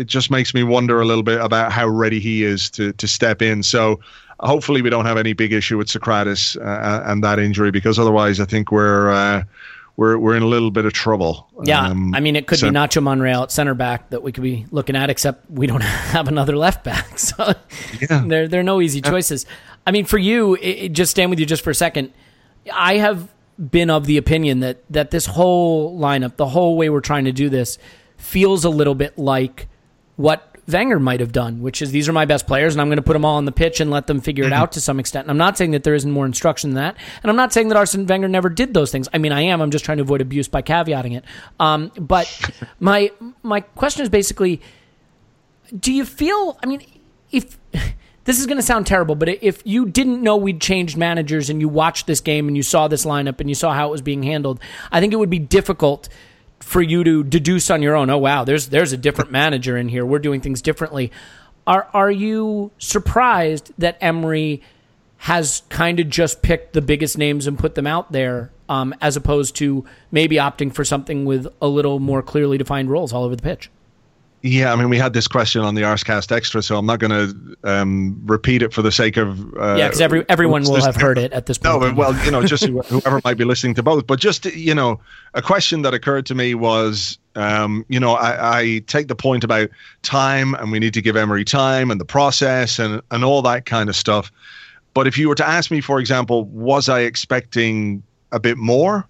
just makes me wonder a little bit about how ready he is to step in. So hopefully we don't have any big issue with Sokratis and that injury, because otherwise I think we're in a little bit of trouble. Yeah, it could be Nacho Monreal at center back that we could be looking at, except we don't have another left back. So there are no easy choices. I mean, for you, just staying with you just for a second, I have been of the opinion that this whole lineup, the whole way we're trying to do this, feels a little bit like what Wenger might have done, which is these are my best players and I'm going to put them all on the pitch and let them figure it out to some extent. And I'm not saying that there isn't more instruction than that. And I'm not saying that Arsene Wenger never did those things. I mean, I am. I'm just trying to avoid abuse by caveating it. But my question is basically, do you feel, I mean, if this is going to sound terrible, but if you didn't know we'd changed managers and you watched this game and you saw this lineup and you saw how it was being handled, I think it would be difficult for you to deduce on your own, oh, wow, there's a different manager in here. We're doing things differently. Are you surprised that Emery has kind of just picked the biggest names and put them out there as opposed to maybe opting for something with a little more clearly defined roles all over the pitch? Yeah, I mean, we had this question on the Arscast Extra, so I'm not going to repeat it for the sake of... because everyone will have heard it at this point. No, but, well, you know, just whoever might be listening to both. But just, you know, a question that occurred to me was, you know, I take the point about time and we need to give Emery time and the process and all that kind of stuff. But if you were to ask me, for example, was I expecting a bit more?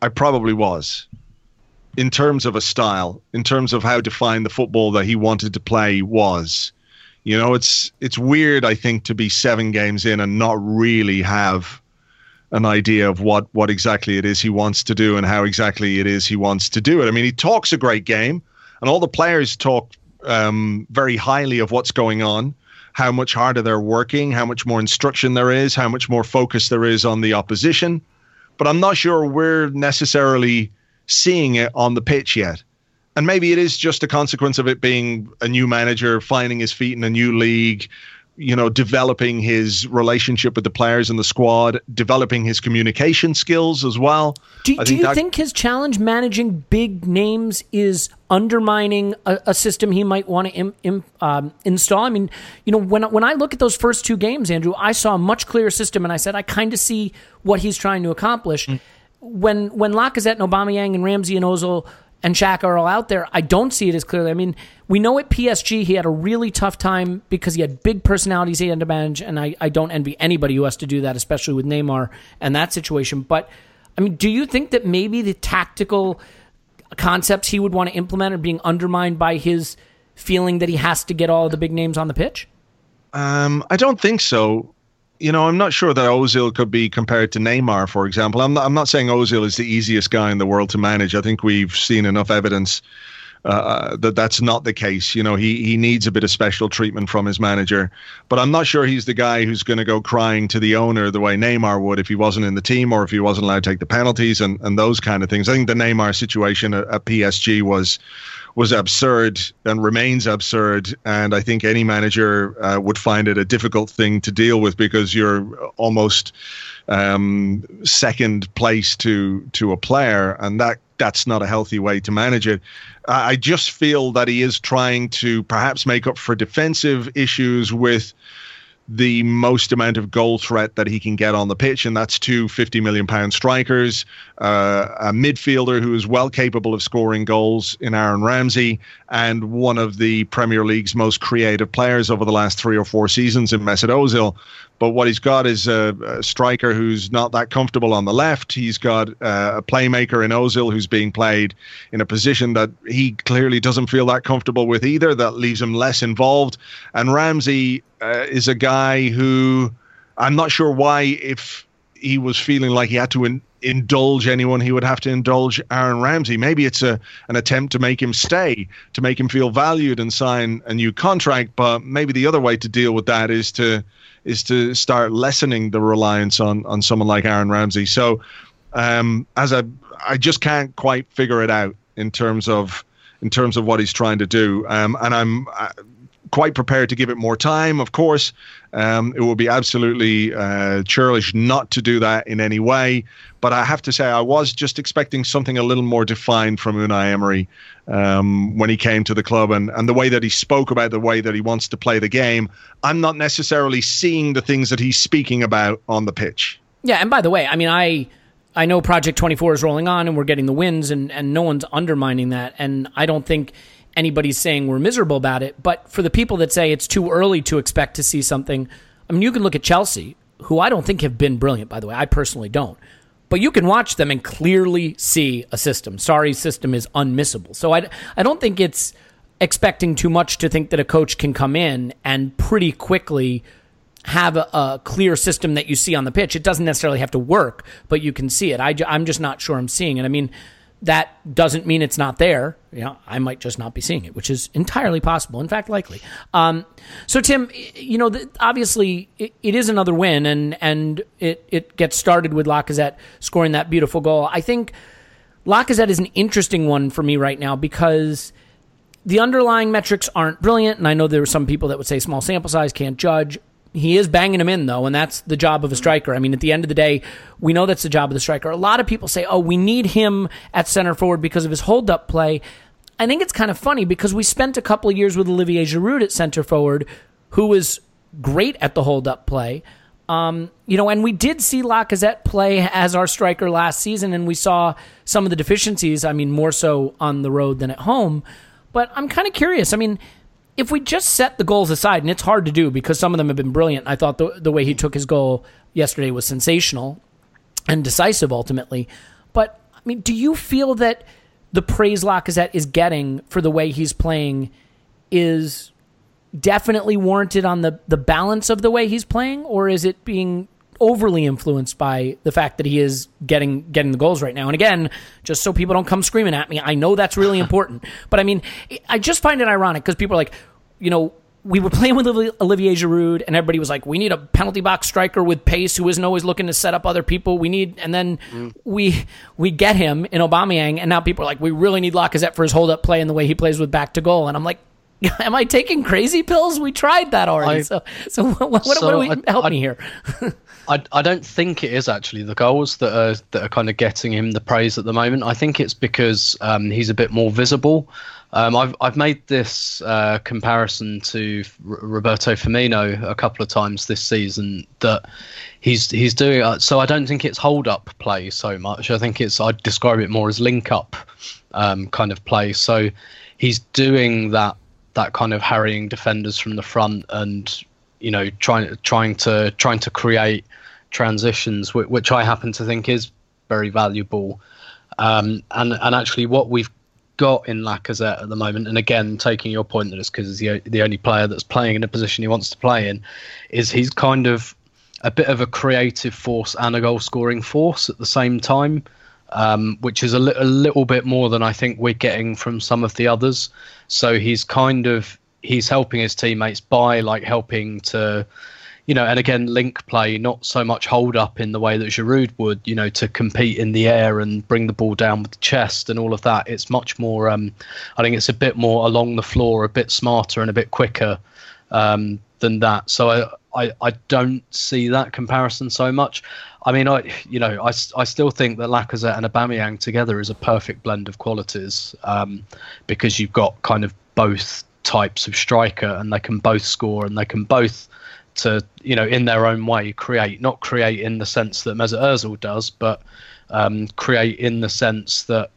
I probably was. In terms of a style, in terms of how defined the football that he wanted to play was. You know, it's weird, I think, to be 7 games in and not really have an idea of what exactly it is he wants to do and how exactly it is he wants to do it. I mean, he talks a great game, and all the players talk very highly of what's going on, how much harder they're working, how much more instruction there is, how much more focus there is on the opposition. But I'm not sure we're necessarily seeing it on the pitch yet. And maybe it is just a consequence of it being a new manager, finding his feet in a new league, you know, developing his relationship with the players and the squad, developing his communication skills as well. Do you think his challenge managing big names is undermining a system he might want to install? I mean, you know, when I look at those first 2 games, Andrew, I saw a much clearer system and I said, I kind of see what he's trying to accomplish. When Lacazette and Aubameyang and Ramsey and Ozil and Xhaka are all out there, I don't see it as clearly. I mean, we know at PSG he had a really tough time because he had big personalities he had to manage, and I don't envy anybody who has to do that, especially with Neymar and that situation. But, I mean, do you think that maybe the tactical concepts he would want to implement are being undermined by his feeling that he has to get all of the big names on the pitch? I don't think so. You know, I'm not sure that Ozil could be compared to Neymar, for example. I'm not saying Ozil is the easiest guy in the world to manage. I think we've seen enough evidence that that's not the case. You know, he needs a bit of special treatment from his manager. But I'm not sure he's the guy who's going to go crying to the owner the way Neymar would if he wasn't in the team or if he wasn't allowed to take the penalties and those kind of things. I think the Neymar situation at PSG was absurd and remains absurd, and I think any manager would find it a difficult thing to deal with because you're almost second place to a player, and that's not a healthy way to manage it. I just feel that he is trying to perhaps make up for defensive issues with the most amount of goal threat that he can get on the pitch, and that's 2 50 million pound strikers, a midfielder who is well capable of scoring goals in Aaron Ramsey, and one of the Premier League's most creative players over the last 3 or 4 seasons in Mesut Ozil. But what he's got is a striker who's not that comfortable on the left. He's got a playmaker in Ozil who's being played in a position that he clearly doesn't feel that comfortable with either. That leaves him less involved. And Ramsey is a guy who I'm not sure why, if he was feeling like he had to indulge anyone, he would have to indulge Aaron Ramsey. Maybe it's an attempt to make him stay, to make him feel valued and sign a new contract. But maybe the other way to deal with that is to start lessening the reliance on someone like Aaron Ramsey. So I just can't quite figure it out in terms of what he's trying to do. And I'm quite prepared to give it more time, of course. It would be absolutely churlish not to do that in any way. But I have to say, I was just expecting something a little more defined from Unai Emery when he came to the club. And the way that he spoke about the way that he wants to play the game, I'm not necessarily seeing the things that he's speaking about on the pitch. Yeah, and by the way, I mean, I know Project 24 is rolling on and we're getting the wins and no one's undermining that. And I don't think anybody's saying we're miserable about it, but for the people that say it's too early to expect to see something, I mean, you can look at Chelsea, who I don't think have been brilliant, by the way. I personally don't. But you can watch them and clearly see a system. Sarri's system is unmissable. So I don't think it's expecting too much to think that a coach can come in and pretty quickly have a clear system that you see on the pitch. It doesn't necessarily have to work, but you can see it. I'm just not sure I'm seeing it. I mean, that doesn't mean it's not there. You know, I might just not be seeing it, which is entirely possible. In fact, likely. So, Tim, you know, obviously it is another win, and it gets started with Lacazette scoring that beautiful goal. I think Lacazette is an interesting one for me right now because the underlying metrics aren't brilliant, and I know there were some people that would say small sample size, can't judge. He is banging them in, though, and that's the job of a striker. I mean, at the end of the day, we know that's the job of the striker. A lot of people say, oh, we need him at center forward because of his hold-up play. I think it's kind of funny because we spent a couple of years with Olivier Giroud at center forward, who was great at the hold-up play. You know, and we did see Lacazette play as our striker last season, and we saw some of the deficiencies, I mean, more so on the road than at home. But I'm kind of curious. I mean, if we just set the goals aside, and it's hard to do because some of them have been brilliant. I thought the way he took his goal yesterday was sensational and decisive ultimately. But, I mean, do you feel that the praise Lacazette is getting for the way he's playing is definitely warranted on the balance of the way he's playing, or is it being overly influenced by the fact that he is getting the goals right now? And again, just so people don't come screaming at me, I know that's really important. But I mean, I just find it ironic because people are like, you know, we were playing with Olivier Giroud and everybody was like, we need a penalty box striker with pace who isn't always looking to set up other people. We need, and then we get him in Aubameyang, and now people are like, we really need Lacazette for his hold-up play and the way he plays with back to goal. And I'm like, am I taking crazy pills? We tried that already. So help me here. I don't think it is actually the goals that are kind of getting him the praise at the moment. I think it's because he's a bit more visible. I've made this comparison to Roberto Firmino a couple of times this season that he's doing. So I don't think it's hold up play so much. I think I'd describe it more as link up kind of play. So he's doing that kind of harrying defenders from the front and, you know, trying to create transitions, which I happen to think is very valuable. And actually what we've got in Lacazette at the moment, and again, taking your point that it's because he's the only player that's playing in a position he wants to play in, is he's kind of a bit of a creative force and a goal-scoring force at the same time, which is a little bit more than I think we're getting from some of the others. So he's helping his teammates by like helping to, you know, and again, link play, not so much hold up in the way that Giroud would, you know, to compete in the air and bring the ball down with the chest and all of that. It's much more, I think it's a bit more along the floor, a bit smarter and a bit quicker than that. So I don't see that comparison so much. I mean, I still think that Lacazette and Aubameyang together is a perfect blend of qualities because you've got kind of both types of striker, and they can both score and they can both, to you know, in their own way, create. Not create in the sense that Mesut Ozil does, but create in the sense that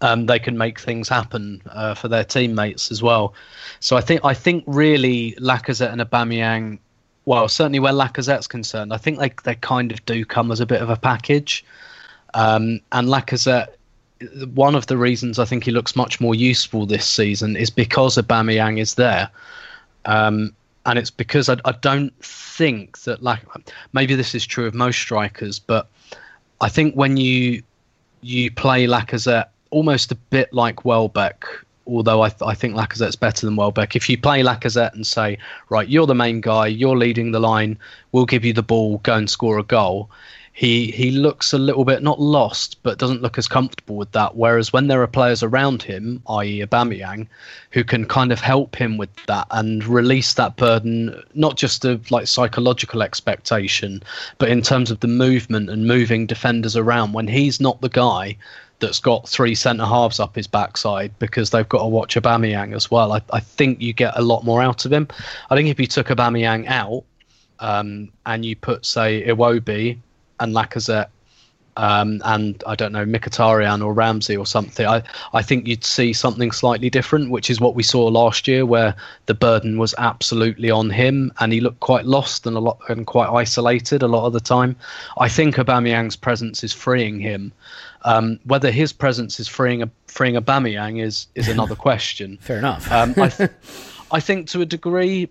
they can make things happen for their teammates as well. So I think really Lacazette and Aubameyang, well, certainly where Lacazette's concerned, I think they kind of do come as a bit of a package. And Lacazette, one of the reasons I think he looks much more useful this season is because Aubameyang is there. And it's because I don't think that, like, maybe this is true of most strikers, but I think when you play Lacazette almost a bit like Welbeck, although I think Lacazette's better than Welbeck. If you play Lacazette and say, right, you're the main guy, you're leading the line, we'll give you the ball, go and score a goal, he looks a little bit, not lost, but doesn't look as comfortable with that. Whereas when there are players around him, i.e. Aubameyang, who can kind of help him with that and release that burden, not just of like psychological expectation, but in terms of the movement and moving defenders around when he's not the guy that's got three centre-halves up his backside because they've got to watch Aubameyang as well. I think you get a lot more out of him. I think if you took Aubameyang out and you put, say, Iwobi and Lacazette and I don't know, Mkhitaryan or Ramsey or something, I think you'd see something slightly different, which is what we saw last year, where the burden was absolutely on him and he looked quite lost and quite isolated a lot of the time. I think Aubameyang's presence is freeing him. Whether his presence is freeing Aubameyang is another question. Fair enough. I think to a degree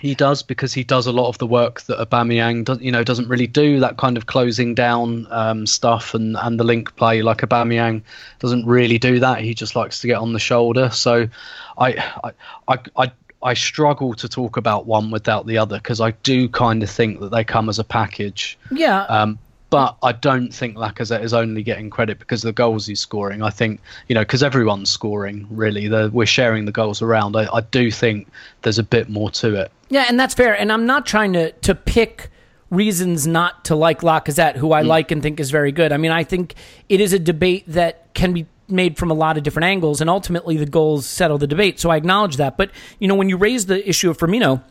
he does, because he does a lot of the work that Aubameyang doesn't really do, that kind of closing down stuff and the link play. Like, Aubameyang doesn't really do that. He just likes to get on the shoulder. So I struggle to talk about one without the other, because I do kind of think that they come as a package. Yeah. But I don't think Lacazette is only getting credit because of the goals he's scoring. I think, because everyone's scoring, really. We're sharing the goals around. I do think there's a bit more to it. Yeah, and that's fair. And I'm not trying to pick reasons not to like Lacazette, who I like and think is very good. I mean, I think it is a debate that can be made from a lot of different angles, and ultimately the goals settle the debate. So I acknowledge that. But, when you raise the issue of Firmino,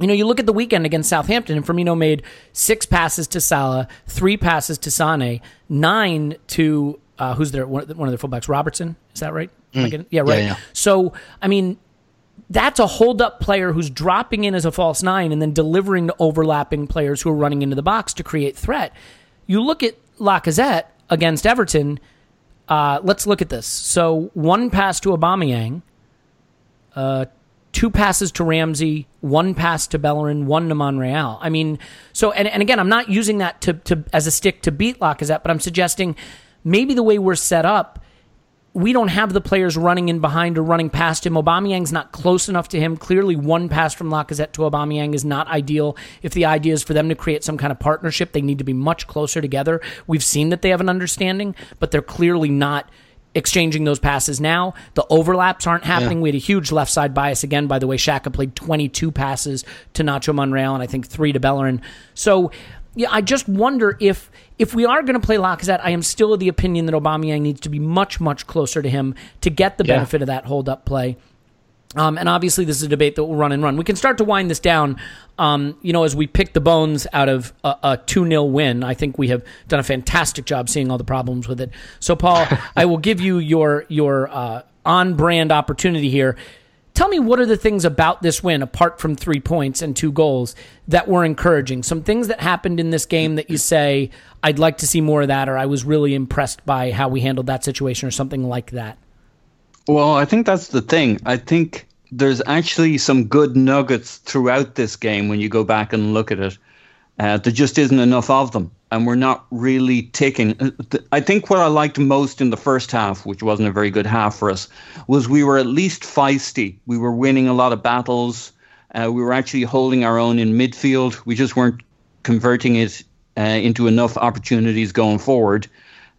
you look at the weekend against Southampton, and Firmino made 6 passes to Salah, 3 passes to Sané, 9 to who's there? One of their fullbacks, Robertson. Is that right? Yeah, right. Yeah. So, I mean, that's a hold-up player who's dropping in as a false 9 and then delivering to overlapping players who are running into the box to create threat. You look at Lacazette against Everton. Let's look at this. So, 1 pass to Aubameyang, 2 passes to Ramsey, 1 pass to Bellerin, 1 to Monreal. I mean, so, and again, I'm not using that to as a stick to beat Lacazette, but I'm suggesting maybe the way we're set up, we don't have the players running in behind or running past him. Aubameyang's not close enough to him. Clearly, 1 pass from Lacazette to Aubameyang is not ideal. If the idea is for them to create some kind of partnership, they need to be much closer together. We've seen that they have an understanding, but they're clearly not exchanging those passes now. The overlaps aren't happening. Yeah. We had a huge left side bias again, by the way. Xhaka played 22 passes to Nacho Monreal and I think 3 to Bellerin. So, yeah, I just wonder if we are going to play Lacazette, I am still of the opinion that Aubameyang needs to be much, much closer to him to get the benefit of that hold-up play. And obviously this is a debate that will run and run. We can start to wind this down, as we pick the bones out of a 2-0 win. I think we have done a fantastic job seeing all the problems with it. So, Paul, I will give you your on-brand opportunity here. Tell me, what are the things about this win, apart from 3 points and 2 goals, that were encouraging? Some things that happened in this game that you say, I'd like to see more of that, or I was really impressed by how we handled that situation, or something like that. Well, I think that's the thing. I think there's actually some good nuggets throughout this game when you go back and look at it. There just isn't enough of them, and we're not really ticking. I think what I liked most in the first half, which wasn't a very good half for us, was we were at least feisty. We were winning a lot of battles. We were actually holding our own in midfield. We just weren't converting it into enough opportunities going forward,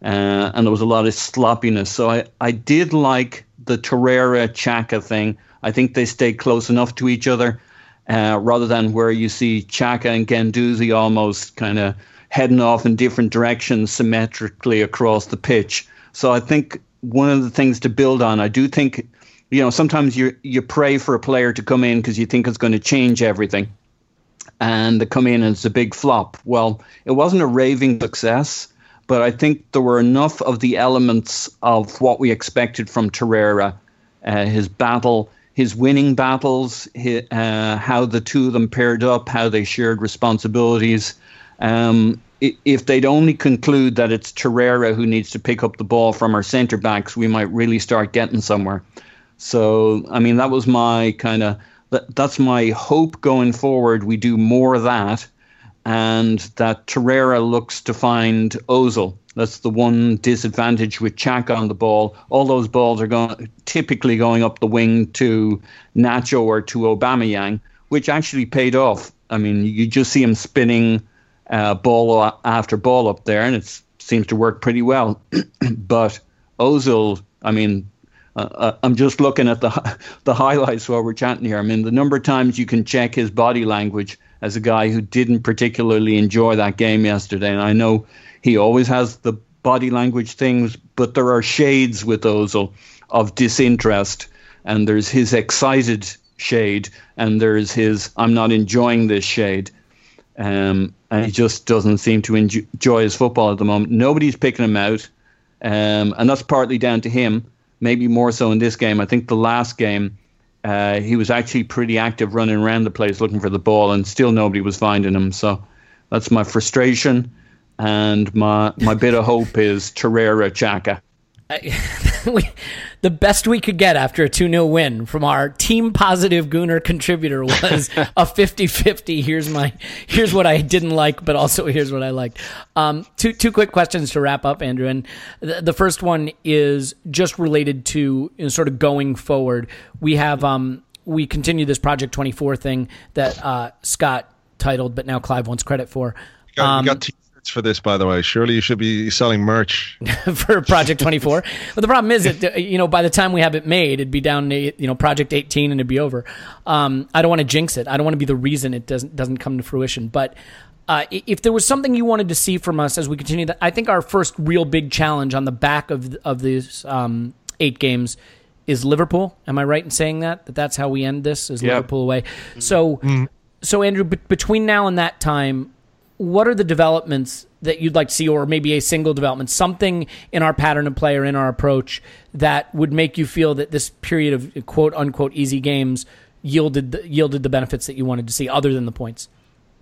and there was a lot of sloppiness. So I did like the Torreira-Xhaka thing. I think they stay close enough to each other, rather than where you see Xhaka and Guendouzi almost kind of heading off in different directions symmetrically across the pitch. So I think one of the things to build on, I do think, sometimes you pray for a player to come in because you think it's going to change everything, and they come in and it's a big flop. Well, it wasn't a raving success, but I think there were enough of the elements of what we expected from Torreira, his battle, his winning battles, how the two of them paired up, how they shared responsibilities. If they'd only conclude that it's Torreira who needs to pick up the ball from our centre-backs, we might really start getting somewhere. So, I mean, that was my that's my hope going forward. We do more of that, and that Torreira looks to find Ozil. That's the one disadvantage with Xhaka on the ball. All those balls are typically going up the wing to Nacho or to Aubameyang, which actually paid off. I mean, you just see him spinning ball after ball up there, and it seems to work pretty well. But Ozil, I mean, I'm just looking at the highlights while we're chatting here. I mean, the number of times you can check his body language as a guy who didn't particularly enjoy that game yesterday. And I know he always has the body language things, but there are shades with Ozil of disinterest, and there's his excited shade, and there's his I'm not enjoying this shade. And he just doesn't seem to enjoy his football at the moment. Nobody's picking him out, and that's partly down to him, maybe more so in this game. I think the last game, he was actually pretty active running around the place looking for the ball, and still nobody was finding him. So that's my frustration, and my bit of hope is Torreira Xhaka. The best we could get after a 2-0 win from our team positive Gooner contributor was a 50-50. Here's what I didn't like, but also here's what I liked. Two quick questions to wrap up, Andrew. And the first one is just related to, you know, sort of going forward. We have we continue this Project 24 thing that Scott titled, but now Clive wants credit for. We got for this, by the way. Surely you should be selling merch for Project 24. But the problem is that, you know, by the time we have it made, it'd be down to, you know, Project 18 and it'd be over. I don't want to jinx it. I don't want to be the reason it doesn't come to fruition. But if there was something you wanted to see from us as we continue that, I think our first real big challenge on the back of these 8 games is Liverpool. Am I right in saying that? That's how we end this, is Liverpool away. So Andrew, between now and that time, what are the developments that you'd like to see, or maybe a single development, something in our pattern of play or in our approach that would make you feel that this period of quote-unquote easy games yielded the benefits that you wanted to see, other than the points?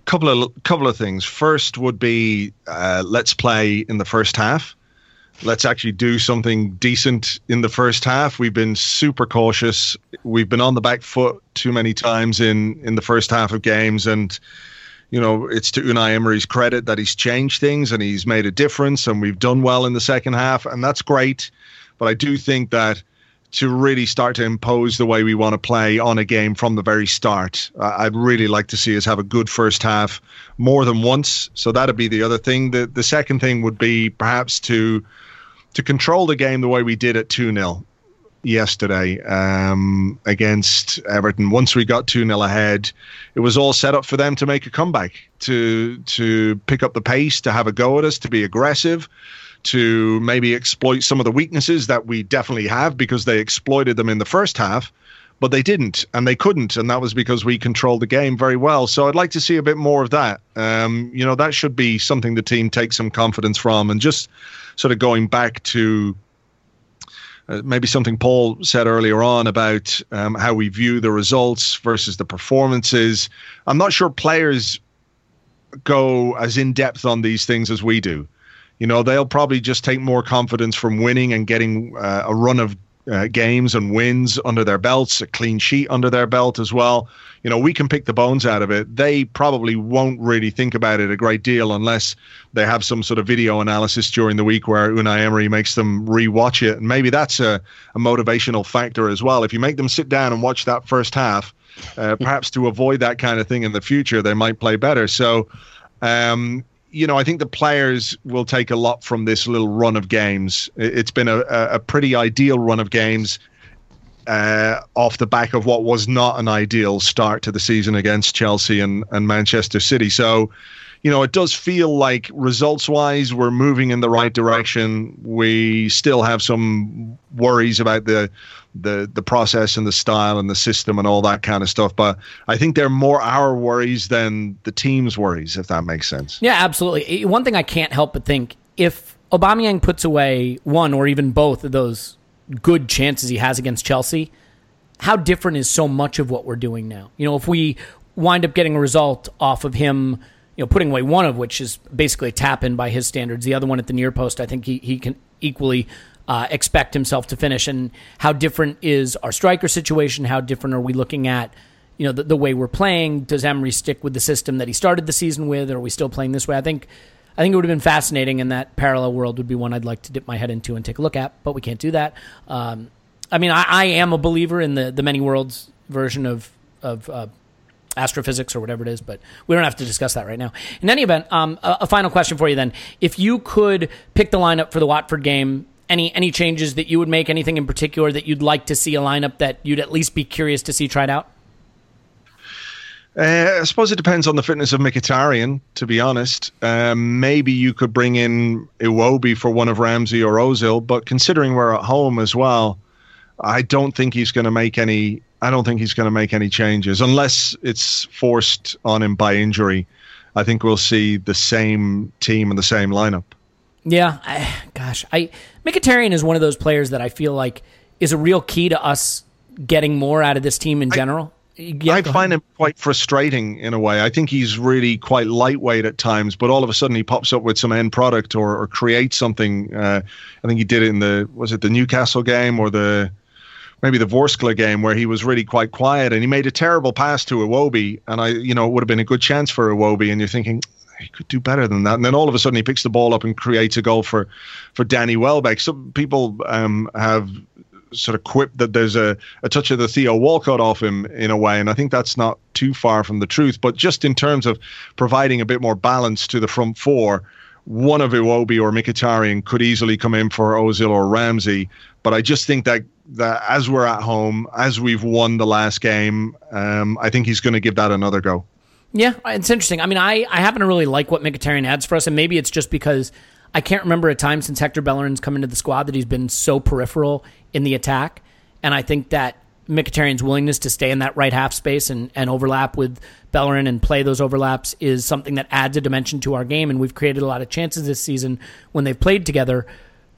Couple of things. First would be let's play in the first half. Let's actually do something decent in the first half. We've been super cautious. We've been on the back foot too many times in the first half of games, and you know, it's to Unai Emery's credit that he's changed things and he's made a difference, and we've done well in the second half, and that's great. But I do think that to really start to impose the way we want to play on a game from the very start, I'd really like to see us have a good first half more than once. So that'd be the other thing. The second thing would be perhaps to control the game the way we did at 2-0 yesterday against Everton. Once we got 2-0 ahead, it was all set up for them to make a comeback, to pick up the pace, to have a go at us, to be aggressive, to maybe exploit some of the weaknesses that we definitely have, because they exploited them in the first half, but they didn't and they couldn't, and that was because we controlled the game very well. So I'd like to see a bit more of that. You know, that should be something the team takes some confidence from, and just sort of going back to maybe something Paul said earlier on about how we view the results versus the performances. I'm not sure players go as in-depth on these things as we do. You know, they'll probably just take more confidence from winning and getting a run of games and wins under their belts, a clean sheet under their belt as well. You know, we can pick the bones out of it. They probably won't really think about it a great deal unless they have some sort of video analysis during the week where Unai Emery makes them re-watch it. And maybe that's a motivational factor as well. If you make them sit down and watch that first half, perhaps to avoid that kind of thing in the future, they might play better. So, you know, I think the players will take a lot from this little run of games. It's been a pretty ideal run of games off the back of what was not an ideal start to the season against Chelsea and Manchester City. So, you know, it does feel like results-wise we're moving in the right direction. We still have some worries about the process and the style and the system and all that kind of stuff. But I think they're more our worries than the team's worries, if that makes sense. Yeah, absolutely. One thing I can't help but think, if Aubameyang puts away one or even both of those good chances he has against Chelsea, how different is so much of what we're doing now? You know, if we wind up getting a result off of him, you know, putting away one of which is basically a tap-in by his standards, the other one at the near post, I think he can equally expect himself to finish. And how different is our striker situation? How different are we looking at, you know, the way we're playing? Does Emery stick with the system that he started the season with, or are we still playing this way? I think it would have been fascinating, and that parallel world would be one I'd like to dip my head into and take a look at, but we can't do that. I mean, I am a believer in the many worlds version of astrophysics or whatever it is, but we don't have to discuss that right now. In any event, a final question for you then. If you could pick the lineup for the Watford game, any changes that you would make, anything in particular that you'd like to see, a lineup that you'd at least be curious to see tried out? I suppose it depends on the fitness of Mkhitaryan, to be honest. Maybe you could bring in Iwobi for one of Ramsey or Ozil, but considering we're at home as well, I don't think he's going to make any changes unless it's forced on him by injury. I think we'll see the same team and the same lineup. Yeah, Mkhitaryan is one of those players that I feel like is a real key to us getting more out of this team in general. I find him quite frustrating in a way. I think he's really quite lightweight at times, but all of a sudden he pops up with some end product or creates something. I think he did it in the Newcastle game or maybe the Vorskla game, where he was really quite quiet and he made a terrible pass to Iwobi, and it would have been a good chance for Iwobi, and you're thinking he could do better than that. And then all of a sudden he picks the ball up and creates a goal for Danny Welbeck. Some people have sort of quip that there's a touch of the Theo Walcott off him in a way, and I think that's not too far from the truth. But just in terms of providing a bit more balance to the front four, one of Iwobi or Mkhitaryan could easily come in for Ozil or Ramsey. But I just think that as we're at home, as we've won the last game, I think he's going to give that another go. Yeah, it's interesting. I mean, I happen to really like what Mkhitaryan adds for us, and maybe it's just because I can't remember a time since Hector Bellerin's come into the squad that he's been so peripheral in the attack. And I think that Mkhitaryan's willingness to stay in that right half space and overlap with Bellerin and play those overlaps is something that adds a dimension to our game. And we've created a lot of chances this season when they've played together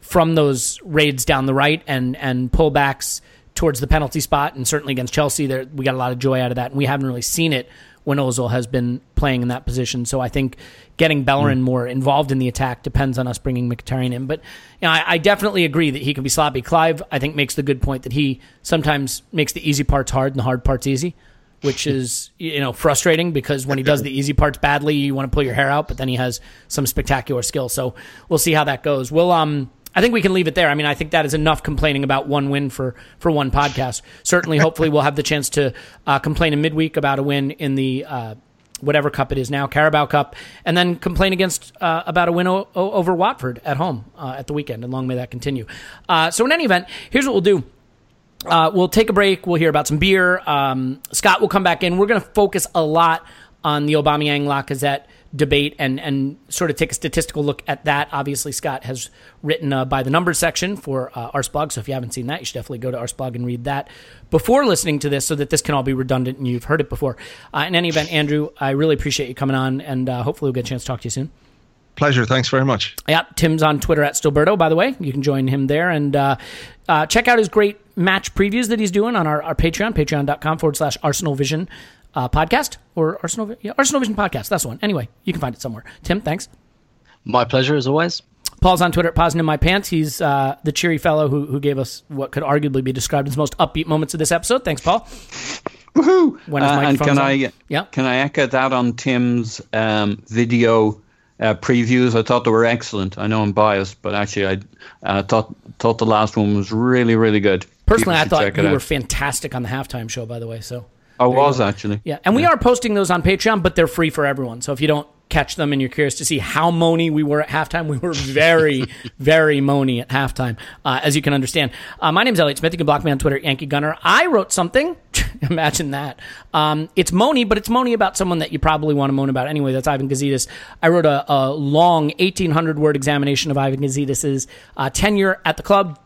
from those raids down the right and pullbacks towards the penalty spot. And certainly against Chelsea, we got a lot of joy out of that. And we haven't really seen it when Ozil has been playing in that position. So I think getting Bellerin more involved in the attack depends on us bringing Mkhitaryan in. But I definitely agree that he can be sloppy. Clive, I think, makes the good point that he sometimes makes the easy parts hard and the hard parts easy, which is frustrating, because when he does the easy parts badly, you want to pull your hair out, but then he has some spectacular skill. So we'll see how that goes. We'll, I think we can leave it there. I mean, I think that is enough complaining about one win for one podcast. Certainly, hopefully, we'll have the chance to complain in midweek about a win in the whatever cup it is now, Carabao Cup, and then complain about a win over Watford at home at the weekend, and long may that continue. So in any event, here's what we'll do. We'll take a break. We'll hear about some beer. Scott will come back in. We're going to focus a lot on the Aubameyang Lacazette debate and sort of take a statistical look at that. Obviously, Scott has written by the numbers section for arseblog, so if you haven't seen that, you should definitely go to arseblog and read that before listening to this, so that this can all be redundant and you've heard it before. In any event, Andrew, I really appreciate you coming on, and hopefully we'll get a chance to talk to you soon. Pleasure. Thanks very much. Yeah, Tim's on Twitter at Stillberto, by the way. You can join him there, and check out his great match previews that he's doing on our Patreon, patreon.com/ArsenalVision. Podcast or Arsenal Vision Podcast. That's the one. Anyway, you can find it somewhere. Tim, thanks. My pleasure, as always. Paul's on Twitter at Posin in My Pants. He's the cheery fellow who gave us what could arguably be described as the most upbeat moments of this episode. Thanks, Paul. Woohoo! When his microphone's on. Can I echo that on Tim's video previews? I thought they were excellent. I know I'm biased, but actually I thought the last one was really, really good. Personally, I thought you were fantastic on the halftime show, by the way, so... I was, actually. Yeah, and we are posting those on Patreon, but they're free for everyone. So if you don't catch them and you're curious to see how moany we were at halftime, we were very, very moany at halftime, as you can understand. My name's Elliot Smith. You can block me on Twitter, Yankee Gunner. I wrote something. Imagine that. It's moany, but it's moany about someone that you probably want to moan about anyway. That's Ivan Gazidis. I wrote a long 1,800-word examination of Ivan Gazidis' tenure at the club,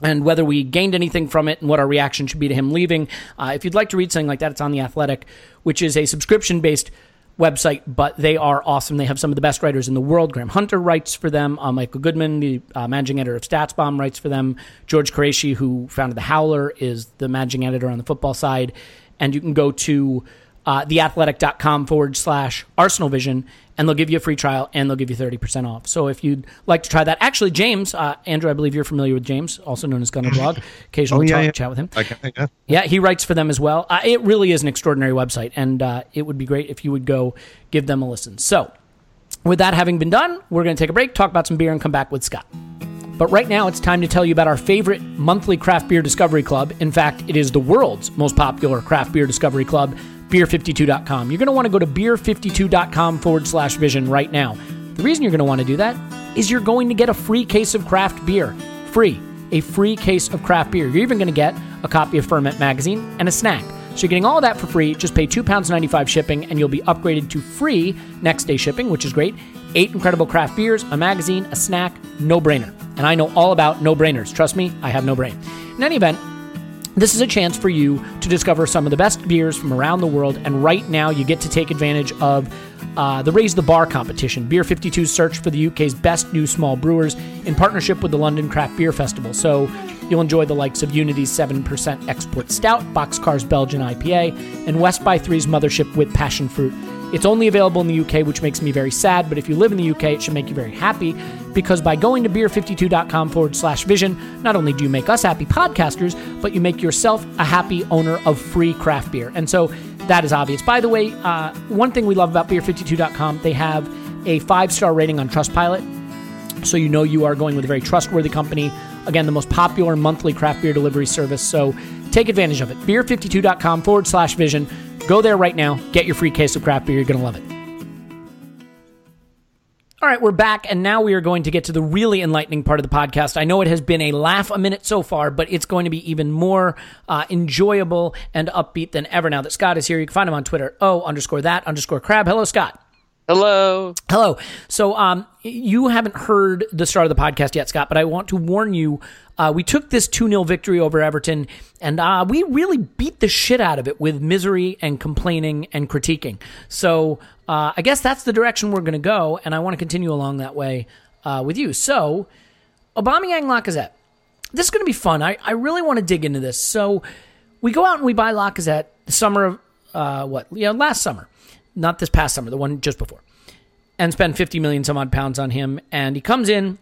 and whether we gained anything from it and what our reaction should be to him leaving. If you'd like to read something like that, it's on The Athletic, which is a subscription-based website, but they are awesome. They have some of the best writers in the world. Graham Hunter writes for them. Michael Goodman, the managing editor of StatsBomb, writes for them. George Qureshi, who founded The Howler, is the managing editor on the football side. And you can go to theathletic.com/ArsenalVision, and they'll give you a free trial, and they'll give you 30% off. So if you'd like to try that, actually, James, Andrew, I believe you're familiar with James, also known as Gunner Blog. Occasionally chat with him. Yeah, he writes for them as well. It really is an extraordinary website, and it would be great if you would go give them a listen. So with that having been done, we're going to take a break, talk about some beer, and come back with Scott. But right now, it's time to tell you about our favorite monthly craft beer discovery club. In fact, it is the world's most popular craft beer discovery club, beer52.com. You're going to want to go to beer52.com/vision right now. The reason you're going to want to do that is you're going to get a free case of craft beer. A free case of craft beer. You're even going to get a copy of Ferment Magazine and a snack. So you're getting all that for free. Just pay £2.95 shipping, and you'll be upgraded to free next day shipping, which is great. 8 incredible craft beers, a magazine, a snack, no brainer. And I know all about no brainers. Trust me, I have no brain. In any event, This is a chance for you to discover some of the best beers from around the world, and right now you get to take advantage of the Raise the Bar competition. Beer 52's search for the UK's best new small brewers in partnership with the London Craft Beer Festival. So you'll enjoy the likes of Unity's 7% Export Stout, Boxcar's Belgian IPA, and West by 3's Mothership with Passion Fruit. It's only available in the UK, which makes me very sad, but if you live in the UK, it should make you very happy, because by going to beer52.com/vision, not only do you make us happy podcasters, but you make yourself a happy owner of free craft beer. And so that is obvious. By the way, one thing we love about beer52.com, they have a 5-star rating on Trustpilot, so you know you are going with a very trustworthy company. Again, the most popular monthly craft beer delivery service, so take advantage of it. beer52.com/vision. Go there right now. Get your free case of craft beer. You're going to love it. All right, we're back, and now we are going to get to the really enlightening part of the podcast. I know it has been a laugh a minute so far, but it's going to be even more enjoyable and upbeat than ever now that Scott is here. You can find him on Twitter, @o_that_crab. Hello, Scott. Hello. So you haven't heard the start of the podcast yet, Scott, but I want to warn you, we took this 2-0 victory over Everton, and we really beat the shit out of it with misery and complaining and critiquing. So I guess that's the direction we're going to go, and I want to continue along that way with you. So Aubameyang, Lacazette. This is going to be fun. I really want to dig into this. So we go out and we buy Lacazette the summer of last summer. Not this past summer, the one just before, and spend 50 million some odd pounds on him. And he comes in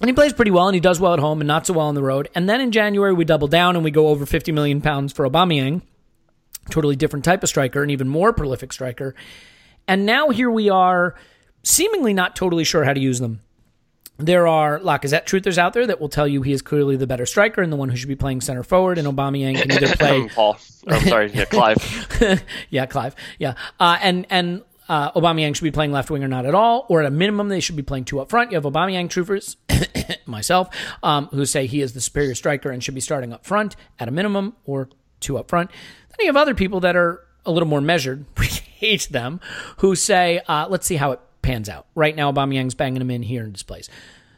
and he plays pretty well, and he does well at home and not so well on the road. And then in January, we double down and we go over 50 million pounds for Aubameyang, totally different type of striker, an even more prolific striker. And now here we are, seemingly not totally sure how to use them. There are Lacazette truthers out there that will tell you he is clearly the better striker and the one who should be playing center forward, and Aubameyang can either play... Paul. Oh, I'm sorry. Yeah, Clive. Yeah. Aubameyang should be playing left wing or not at all, or at a minimum, they should be playing two up front. You have Aubameyang troopers, myself, who say he is the superior striker and should be starting up front at a minimum, or two up front. Then you have other people that are a little more measured, we hate them, who say, let's see how it pans out. Right now, Aubameyang's banging him in here and displays.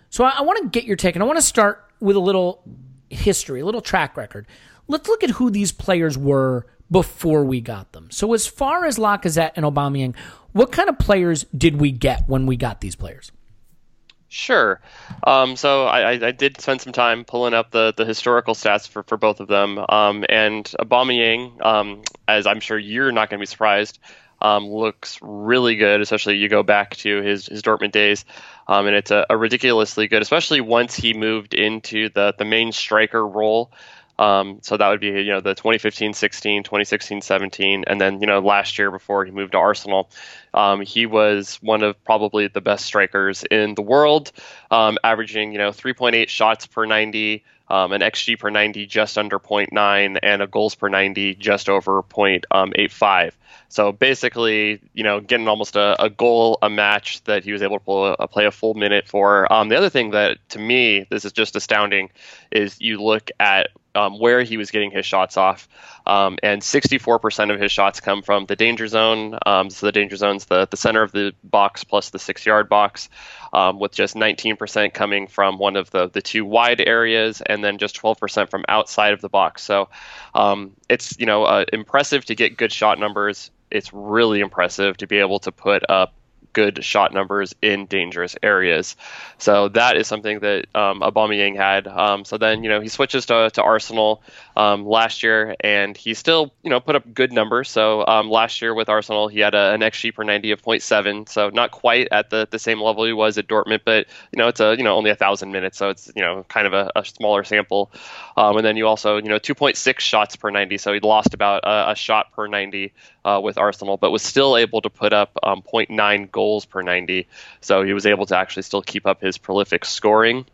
So I want to get your take, and I want to start with a little history, a little track record. Let's look at who these players were before we got them. So as far as Lacazette and Aubameyang, what kind of players did we get when we got these players? Sure. So I did spend some time pulling up the historical stats for both of them. And Aubameyang, as I'm sure you're not going to be surprised, looks really good, especially you go back to his Dortmund days, and it's a ridiculously good, especially once he moved into the main striker role. So that would be, the 2015-16, 2016-17, and then, last year before he moved to Arsenal, he was one of probably the best strikers in the world, averaging, 3.8 shots per 90, an XG per 90 just under 0.9, and a goals per 90 just over 0.85. So basically, getting almost a goal a match that he was able to play a full minute for. The other thing that, to me, this is just astounding, is you look at where he was getting his shots off, and 64% of his shots come from the danger zone. So the danger zone's the center of the box plus the 6-yard box, with just 19% coming from one of the two wide areas, and then just 12% from outside of the box. So it's impressive to get good shot numbers. It's really impressive to be able to put up good shot numbers in dangerous areas. So that is something that Aubameyang had. So then, he switches to Arsenal last year, and he still, put up good numbers. So last year with Arsenal, he had an XG per 90 of 0.7. So not quite at the same level he was at Dortmund, but, it's only 1,000 minutes. So it's, kind of a smaller sample. And then you also, 2.6 shots per 90. So he lost about a shot per 90 with Arsenal, but was still able to put up 0.9 goals per 90. So he was able to actually still keep up his prolific scoring.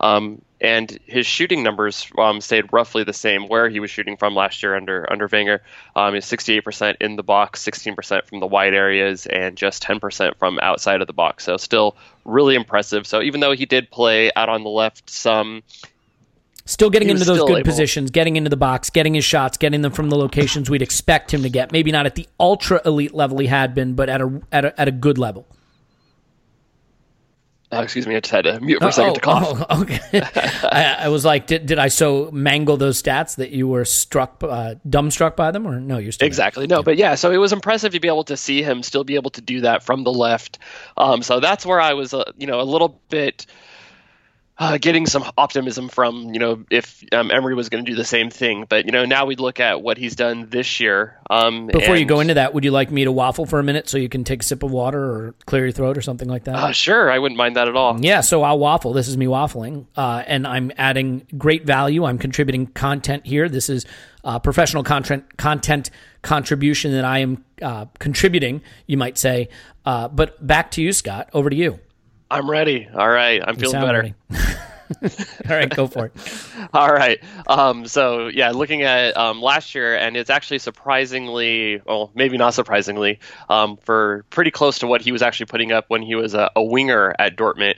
And his shooting numbers stayed roughly the same where he was shooting from last year under Wenger. He was 68% in the box, 16% from the wide areas, and just 10% from outside of the box. So still really impressive. So even though he did play out on the left some... Still getting into those good positions, getting into the box, getting his shots, getting them from the locations we'd expect him to get. Maybe not at the ultra elite level he had been, but at a good level. Excuse me, I just had to mute for a second to cough. Oh, okay. I was like, did I so mangle those stats that you were dumbstruck by them? Or no, you're still... Exactly. No, but yeah, so it was impressive to be able to see him still be able to do that from the left. So that's where I was, a little bit... getting some optimism from, if Emery was going to do the same thing. But, now we look at what he's done this year. Before you go into that, would you like me to waffle for a minute so you can take a sip of water or clear your throat or something like that? Sure. I wouldn't mind that at all. Yeah. So I'll waffle. This is me waffling. And I'm adding great value. I'm contributing content here. This is professional content contribution that I am contributing, you might say. But back to you, Scott. Over to you. I'm ready. All right. I'm feeling better. All right. Go for it. All right. So, yeah, looking at last year, and it's actually surprisingly, well, maybe not surprisingly, for pretty close to what he was actually putting up when he was a winger at Dortmund.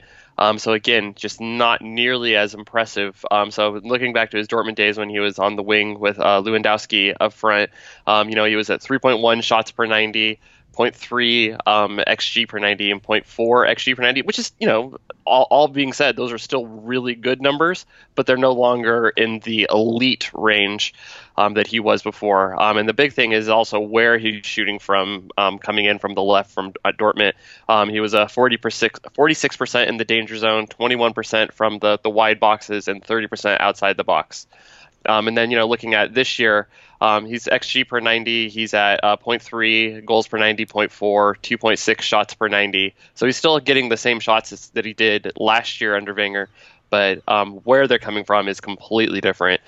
So, again, just not nearly as impressive. So, looking back to his Dortmund days when he was on the wing with Lewandowski up front, he was at 3.1 shots per 90. 0.3 XG per 90 and 0.4 XG per 90, which is, all being said, those are still really good numbers, but they're no longer in the elite range that he was before. And the big thing is also where he's shooting from, coming in from the left from Dortmund. He was 46% in the danger zone, 21% from the wide boxes, and 30% outside the box. And then, looking at this year, he's XG per 90. He's at 0.3 goals per 90, 0.4, 2.6 shots per 90. So he's still getting the same shots that he did last year under Wenger, but where they're coming from is completely different.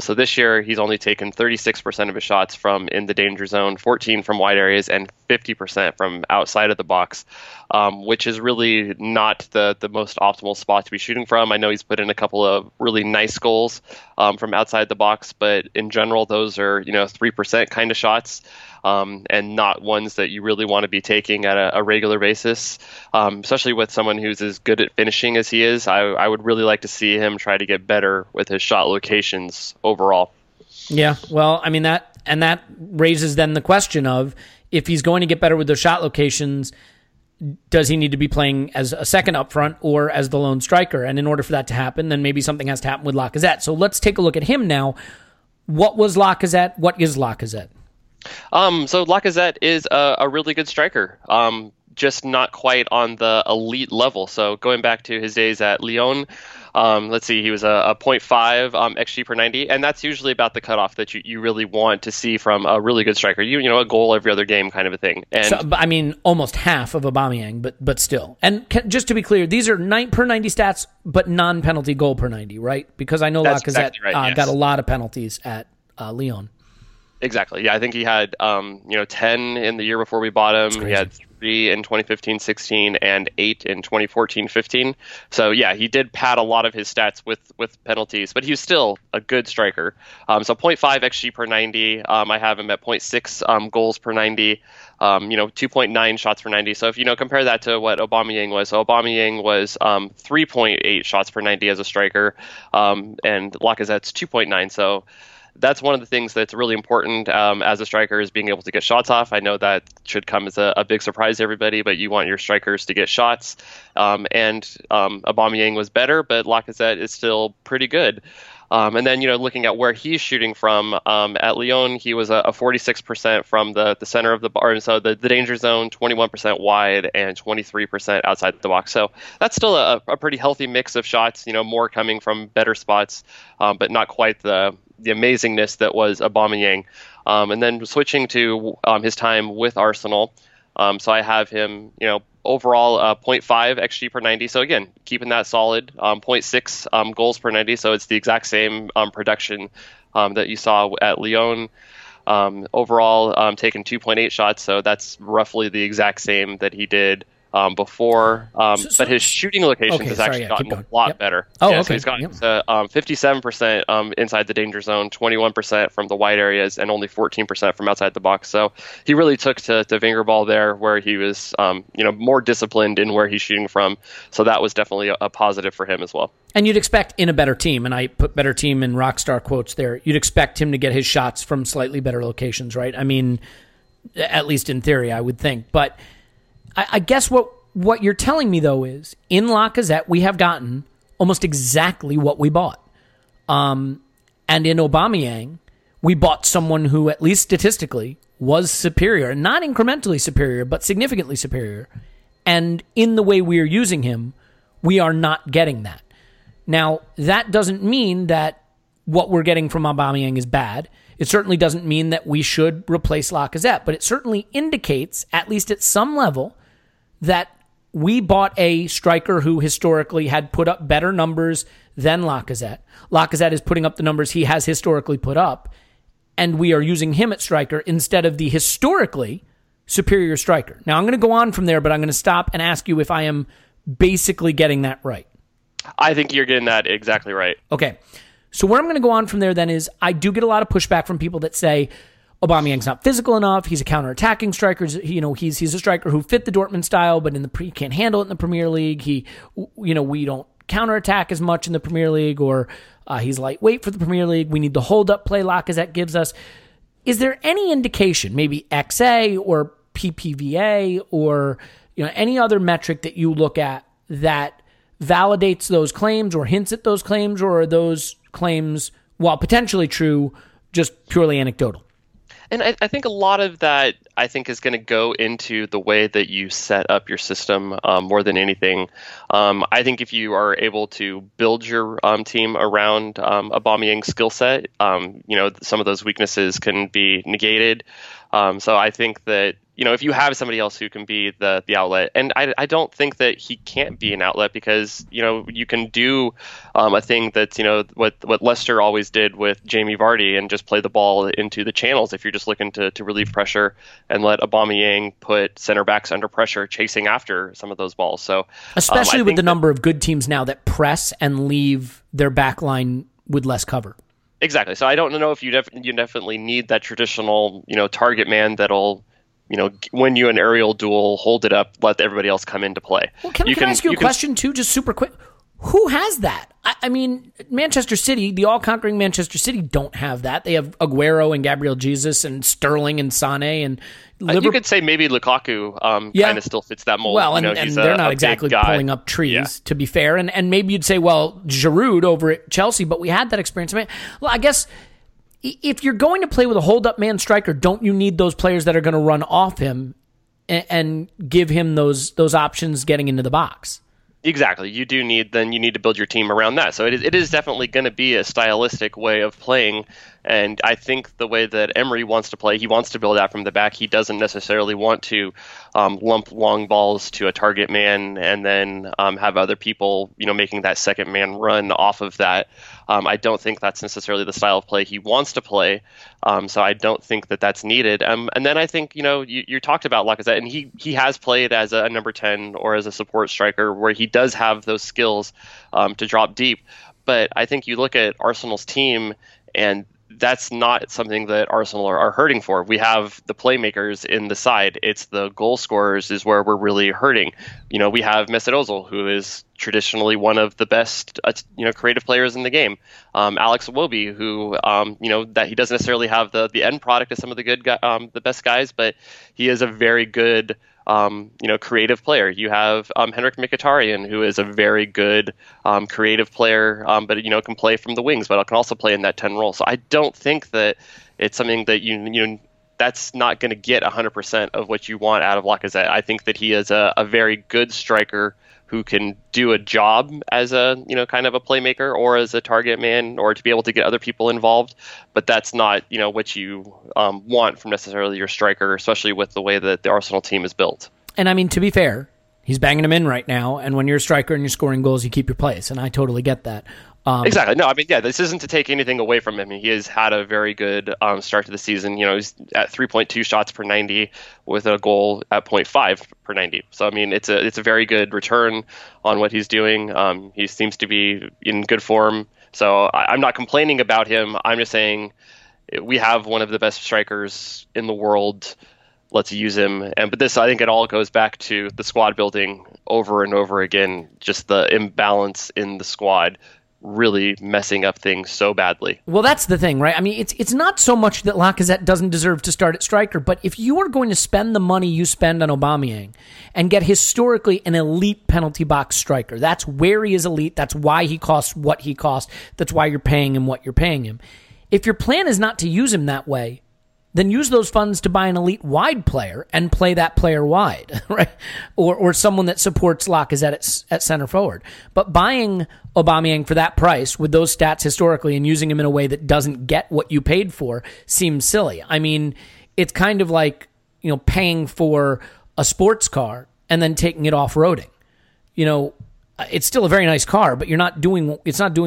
So this year, he's only taken 36% of his shots from in the danger zone, 14% from wide areas, and 50% from outside of the box, which is really not the most optimal spot to be shooting from. I know he's put in a couple of really nice goals from outside the box, but in general, those are 3% kind of shots. And not ones that you really want to be taking at a regular basis, especially with someone who's as good at finishing as he is. I would really like to see him try to get better with his shot locations overall. Yeah, well, I mean, that raises then the question of, if he's going to get better with the shot locations, does he need to be playing as a second up front or as the lone striker? And in order for that to happen, then maybe something has to happen with Lacazette. So let's take a look at him now. What was Lacazette? What is Lacazette? So Lacazette is a really good striker, just not quite on the elite level. So going back to his days at Lyon, he was a 0.5 XG per 90, and that's usually about the cutoff that you really want to see from a really good striker. You know, a goal every other game kind of a thing. And so, almost half of Aubameyang, but still. And just to be clear, these are 9 per 90 stats, but non-penalty goal per 90, right? Because I know that's Lacazette exactly right, yes. Got a lot of penalties at Lyon. Exactly. Yeah, I think he had 10 in the year before we bought him. He had 3 in 2015-16 and 8 in 2014-15. So yeah, he did pad a lot of his stats with penalties, but he was still a good striker. So 0.5 XG per 90. I have him at 0.6 goals per 90. 2.9 shots per 90. So if compare that to what Aubameyang was, so Aubameyang was 3.8 shots per 90 as a striker, and Lacazette's 2.9. So that's one of the things that's really important as a striker is being able to get shots off. I know that should come as a big surprise to everybody, but you want your strikers to get shots. Aubameyang was better, but Lacazette is still pretty good. And then, looking at where he's shooting from, at Lyon, he was a 46% from the center of the bar, so the danger zone, 21% wide, and 23% outside the box. So that's still a pretty healthy mix of shots, more coming from better spots, but not quite the amazingness that was Aubameyang. And then switching to his time with Arsenal, so I have him, overall 0.5 XG per 90. So again, keeping that solid, 0.6 goals per 90. So it's the exact same production that you saw at Lyon. Overall, taking 2.8 shots. So that's roughly the exact same that he did before, but his shooting locations has actually gotten a lot better. So he's gotten to 57% inside the danger zone, 21% from the wide areas, and only 14% from outside the box. So he really took to Vingerball there, where he was, more disciplined in where he's shooting from. So that was definitely a positive for him as well. And you'd expect in a better team, and I put better team in rockstar quotes there, you'd expect him to get his shots from slightly better locations, right? I mean, at least in theory, I would think, but I guess what What you're telling me, though, is in Lacazette, we have gotten almost exactly what we bought. And in Aubameyang, we bought someone who, at least statistically, was superior. Not incrementally superior, but significantly superior. And in the way we are using him, we are not getting that. Now, that doesn't mean that what we're getting from Aubameyang is bad. It certainly doesn't mean that we should replace Lacazette, but it certainly indicates, at least at some level, that we bought a striker who historically had put up better numbers than Lacazette. Lacazette is putting up the numbers he has historically put up, and we are using him at striker instead of the historically superior striker. Now, I'm going to go on from there, but I'm going to stop and ask you if I am basically getting that right. I think you're getting that exactly right. Okay. So where I'm going to go on from there then is I do get a lot of pushback from people that say Aubameyang's not physical enough. He's a counterattacking striker. You know, he's a striker who fit the Dortmund style, but he can't handle it in the Premier League. We don't counterattack as much in the Premier League, or he's lightweight for the Premier League. We need the hold-up play Lacazette gives us. Is there any indication, maybe XA or PPVA or any other metric that you look at that validates those claims or hints at those claims, or are those claims, while potentially true, just purely anecdotal? And I think a lot of that, I think, is going to go into the way that you set up your system more than anything. I think if you are able to build your team around Aubameyang's skill set, some of those weaknesses can be negated. So I think that, if you have somebody else who can be the outlet, and I don't think that he can't be an outlet, because, you can do a thing that's, what Leicester always did with Jamie Vardy, and just play the ball into the channels if you're just looking to relieve pressure, and let Aubameyang put center backs under pressure chasing after some of those balls. So especially with the number of good teams now that press and leave their back line with less cover. Exactly. So I don't know if you definitely need that traditional, target man that'll, win you an aerial duel, hold it up, let everybody else come into play. Well, can I ask you a question, too, just super quick? Who has that? I mean, Manchester City, the all-conquering Manchester City, don't have that. They have Aguero and Gabriel Jesus and Sterling and Sané and Liverpool. You could say maybe Lukaku kind of still fits that mold. Well, and they're not exactly pulling up trees, to be fair. And maybe you'd say, well, Giroud over at Chelsea, but we had that experience. I guess if you're going to play with a hold-up man striker, don't you need those players that are going to run off him and give him those options getting into the box? Exactly. You need to build your team around that. So it is definitely going to be a stylistic way of playing. And I think the way that Emery wants to play, he wants to build out from the back. He doesn't necessarily want to lump long balls to a target man and then have other people, making that second man run off of that. I don't think that's necessarily the style of play he wants to play. So I don't think that that's needed. And then I think, you talked about Lacazette, and he has played as a number 10 or as a support striker where he does have those skills to drop deep. But I think you look at Arsenal's team, and that's not something that Arsenal are hurting for. We have the playmakers in the side. It's the goal scorers is where we're really hurting. We have Mesut Ozil, who is traditionally one of the best, creative players in the game. Alex Iwobi, who, that he doesn't necessarily have the end product of some of the good, the best guys, but he is a very good, creative player. You have Henrik Mkhitaryan, who is a very good creative player, but can play from the wings, but can also play in that 10 role. So I don't think that it's something that that's not going to get 100% of what you want out of Lacazette. I think that he is a very good striker who can do a job as a kind of a playmaker or as a target man, or to be able to get other people involved. But that's not what you want from necessarily your striker, especially with the way that the Arsenal team is built. And I mean, to be fair, he's banging them in right now. And when you're a striker and you're scoring goals, you keep your place. And I totally get that. Exactly. No, I mean, this isn't to take anything away from him. He has had a very good start to the season. He's at 3.2 shots per 90 with a goal at 0.5 per 90. So, I mean, it's a very good return on what he's doing. He seems to be in good form. So I'm not complaining about him. I'm just saying we have one of the best strikers in the world. Let's use him. But this, I think it all goes back to the squad building over and over again, just the imbalance in the squad really messing up things so badly. Well, that's the thing, right? I mean, it's not so much that Lacazette doesn't deserve to start at striker, but if you are going to spend the money you spend on Aubameyang and get historically an elite penalty box striker, that's where he is elite, that's why he costs what he costs, that's why you're paying him what you're paying him. If your plan is not to use him that way, then use those funds to buy an elite wide player and play that player wide, right? Or someone that supports Lacazette at center forward. But buying Aubameyang for that price with those stats historically and using him in a way that doesn't get what you paid for seems silly. I mean, it's kind of like, you know, paying for a sports car and then taking it off-roading. You know, it's still a very nice car, but it's not doing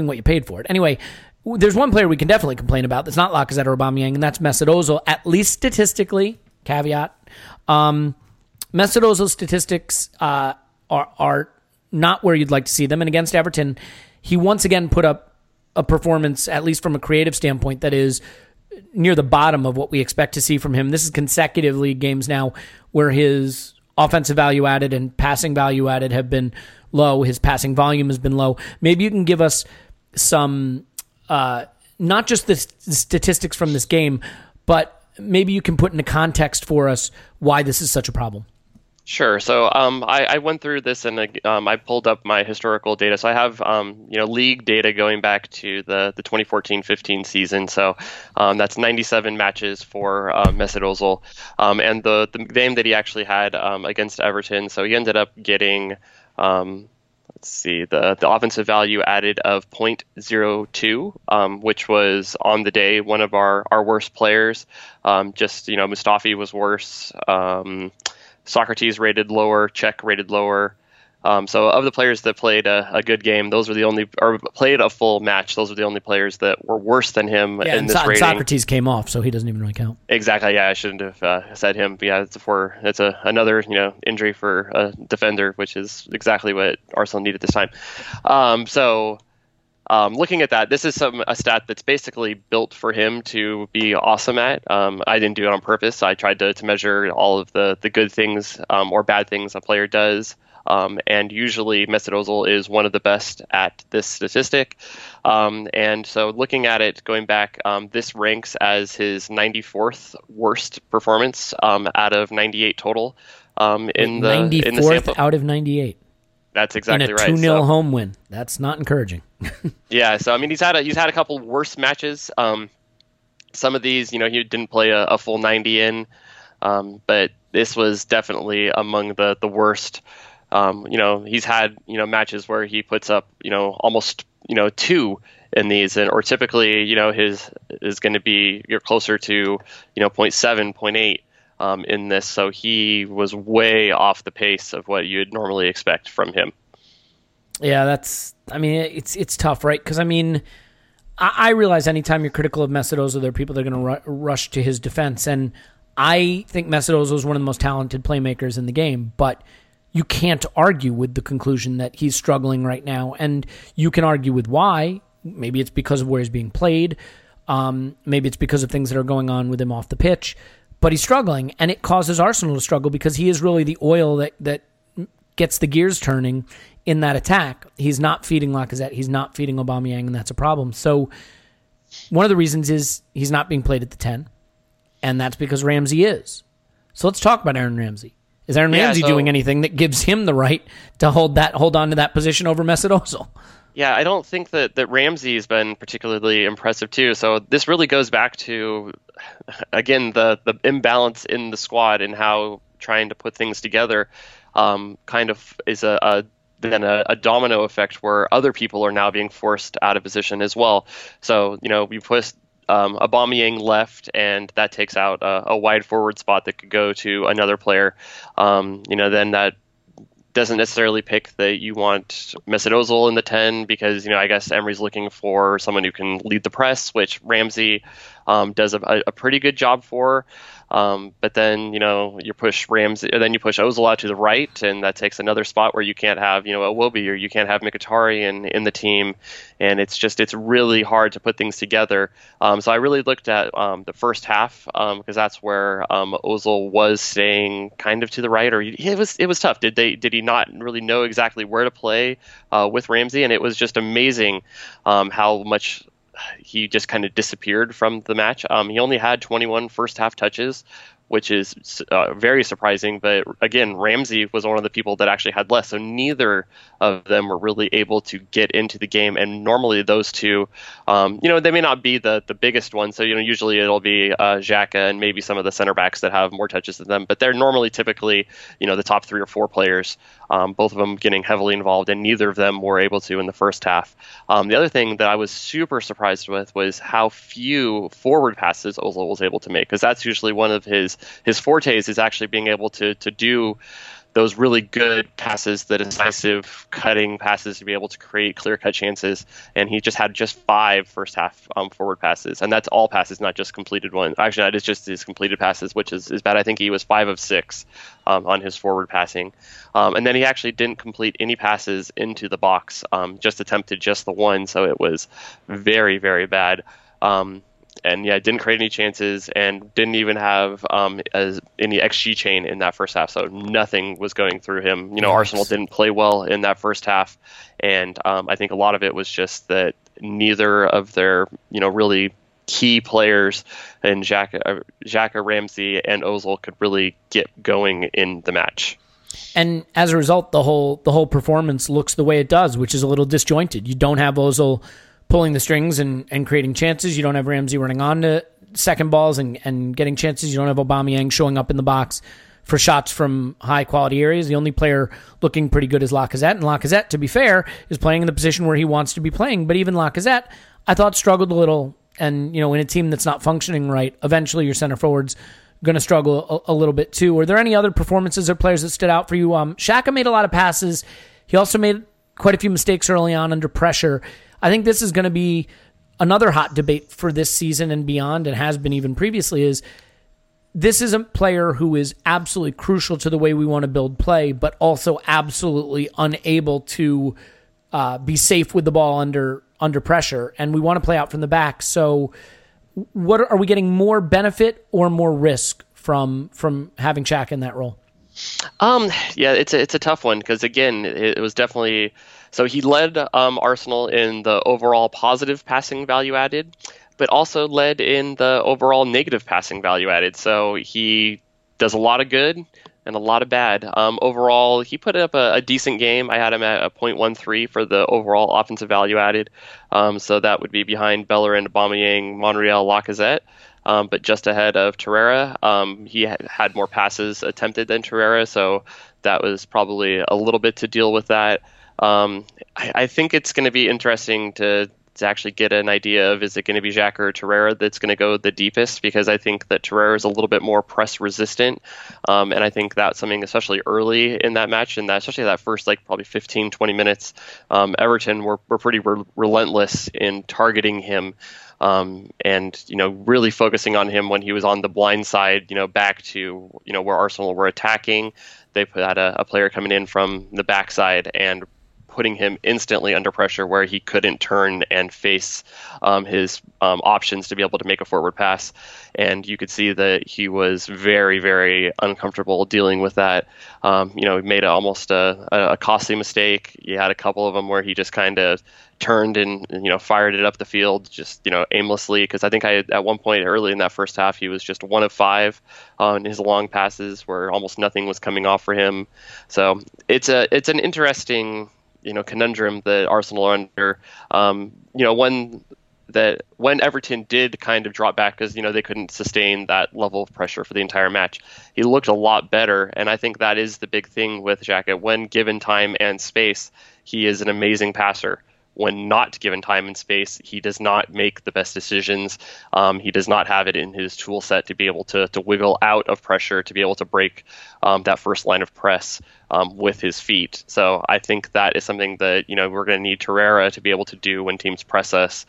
what you paid for it. Anyway, there's one player we can definitely complain about that's not Lacazette or Aubameyang, and that's Mesut Ozil, at least statistically, caveat. Mesut Ozil's statistics are not where you'd like to see them, and against Everton, he once again put up a performance, at least from a creative standpoint, that is near the bottom of what we expect to see from him. This is consecutively games now where his offensive value added and passing value added have been low. His passing volume has been low. Maybe you can give us some... not just the statistics from this game, but maybe you can put into context for us why this is such a problem. Sure. So I went through this and I pulled up my historical data. So I have league data going back to the 2014-15 season. So that's 97 matches for Mesut Ozil, and the game that he actually had against Everton. So he ended up getting. Let's see, the offensive value added of 0.02, which was on the day one of our worst players. Mustafi was worse. Sokratis rated lower. Cech rated lower. So of the players that played a good game, those were the only, or played a full match, those were the only players that were worse than him in this rating. Sokratis came off, so he doesn't even really count. Exactly, yeah, I shouldn't have said him. But yeah, it's another injury for a defender, which is exactly what Arsenal needed this time. Looking at that, this is a stat that's basically built for him to be awesome at. I didn't do it on purpose. I tried to measure all of the good things or bad things a player does. And usually Mesut Ozil is one of the best at this statistic. And so looking at it, going back, this ranks as his 94th worst performance out of 98 total. In the sample. Out of 98. That's exactly right. In a 2-0 home win. That's not encouraging. Yeah, so I mean he's had a couple worse matches. Some of these, he didn't play a full 90 in, but this was definitely among the worst. He's had, matches where he puts up, almost, two in these, and or typically, his is going to be, you're closer to, 0.7, 0.8 in this. So he was way off the pace of what you'd normally expect from him. Yeah, it's tough, right? Because, I realize anytime you're critical of Mesut Ozil, there are people that are going to rush to his defense. And I think Mesut Ozil is one of the most talented playmakers in the game, but you can't argue with the conclusion that he's struggling right now, and you can argue with why. Maybe it's because of where he's being played. Maybe it's because of things that are going on with him off the pitch. But he's struggling, and it causes Arsenal to struggle because he is really the oil that gets the gears turning in that attack. He's not feeding Lacazette. He's not feeding Aubameyang, and that's a problem. So one of the reasons is he's not being played at the 10, and that's because Ramsey is. So let's talk about Aaron Ramsey. Is Aaron Ramsey doing anything that gives him the right to hold on to that position over Mesut Ozil? Yeah, I don't think that Ramsey's been particularly impressive too. So this really goes back to, again, the imbalance in the squad and how trying to put things together kind of is a domino effect where other people are now being forced out of position as well. So, we pushed Aubameyang left, and that takes out a wide forward spot that could go to another player. Then that doesn't necessarily pick that you want Mesut Ozil in the 10 because, I guess Emery's looking for someone who can lead the press, which Ramsey does a pretty good job for. But then, you push Ramsey, and then you push Ozil out to the right, and that takes another spot where you can't have, Iwobi, or you can't have Mkhitaryan in the team. And it's really hard to put things together. So I really looked at the first half, because that's where Ozil was staying kind of to the right, or it was tough. Did he not really know exactly where to play with Ramsey? And it was just amazing how much he just kind of disappeared from the match. He only had 21 first half touches, which is very surprising. But again, Ramsey was one of the people that actually had less. So neither of them were really able to get into the game. And normally those two, they may not be the biggest ones. So, usually it'll be Xhaka and maybe some of the center backs that have more touches than them. But they're normally typically, the top three or four players, both of them getting heavily involved. And neither of them were able to in the first half. The other thing that I was super surprised with was how few forward passes Ozil was able to make, because that's usually one of his fortes, is actually being able to do those really good passes, the decisive cutting passes, to be able to create clear-cut chances. And he just had just 5 first-half forward passes. And that's all passes, not just completed ones. Actually, that is just his completed passes, which is bad. I think he was 5 of 6 on his forward passing. And then he actually didn't complete any passes into the box, just attempted just the one. So it was very, very bad. And yeah, didn't create any chances, and didn't even have any XG chain in that first half. So nothing was going through him. Arsenal didn't play well in that first half. And I think a lot of it was just that neither of their, really key players, and Xhaka, Ramsey, and Ozil, could really get going in the match. And as a result, the whole performance looks the way it does, which is a little disjointed. You don't have Ozil pulling the strings and creating chances. You don't have Ramsey running on to second balls and getting chances. You don't have Aubameyang showing up in the box for shots from high-quality areas. The only player looking pretty good is Lacazette. And Lacazette, to be fair, is playing in the position where he wants to be playing. But even Lacazette, I thought, struggled a little. And, in a team that's not functioning right, eventually your center forward's going to struggle a little bit too. Were there any other performances or players that stood out for you? Xhaka made a lot of passes. He also made quite a few mistakes early on under pressure. I think this is going to be another hot debate for this season and beyond, and has been even previously, is this is a player who is absolutely crucial to the way we want to build play, but also absolutely unable to be safe with the ball under pressure, and we want to play out from the back. So what are we getting, more benefit or more risk from having Xhaka in that role? It's a tough one, because again, it was definitely... So he led Arsenal in the overall positive passing value added, but also led in the overall negative passing value added. So he does a lot of good and a lot of bad. Overall, he put up a decent game. I had him at a 0.13 for the overall offensive value added. So that would be behind Bellerin, Aubameyang, Monreal, Lacazette. But just ahead of Torreira. He had more passes attempted than Torreira, so that was probably a little bit to deal with that. I think it's going to be interesting to actually get an idea of, is it going to be Xhaka or Torreira that's going to go the deepest, because I think that Torreira is a little bit more press resistant, and I think that's something, especially early in that match, and that especially that first probably 15-20 minutes, Everton were pretty relentless in targeting him. And, really focusing on him when he was on the blind side, back to, where Arsenal were attacking. They had a player coming in from the backside and putting him instantly under pressure where he couldn't turn and face his options to be able to make a forward pass. And you could see that he was very, very uncomfortable dealing with that. He made almost a costly mistake. He had a couple of them where he just kind of turned and, fired it up the field just, aimlessly. Because I think at one point early in that first half, he was just 1 of 5 on his long passes where almost nothing was coming off for him. So it's an interesting conundrum that Arsenal are under. When Everton did kind of drop back, because they couldn't sustain that level of pressure for the entire match, he looked a lot better, and I think that is the big thing with Xhaka. When given time and space, he is an amazing passer. when not given time and space, he does not make the best decisions. He does not have it in his tool set to be able to wiggle out of pressure, to be able to break that first line of press with his feet. So I think that is something that, you know, we're going to need Torreira to be able to do when teams press us,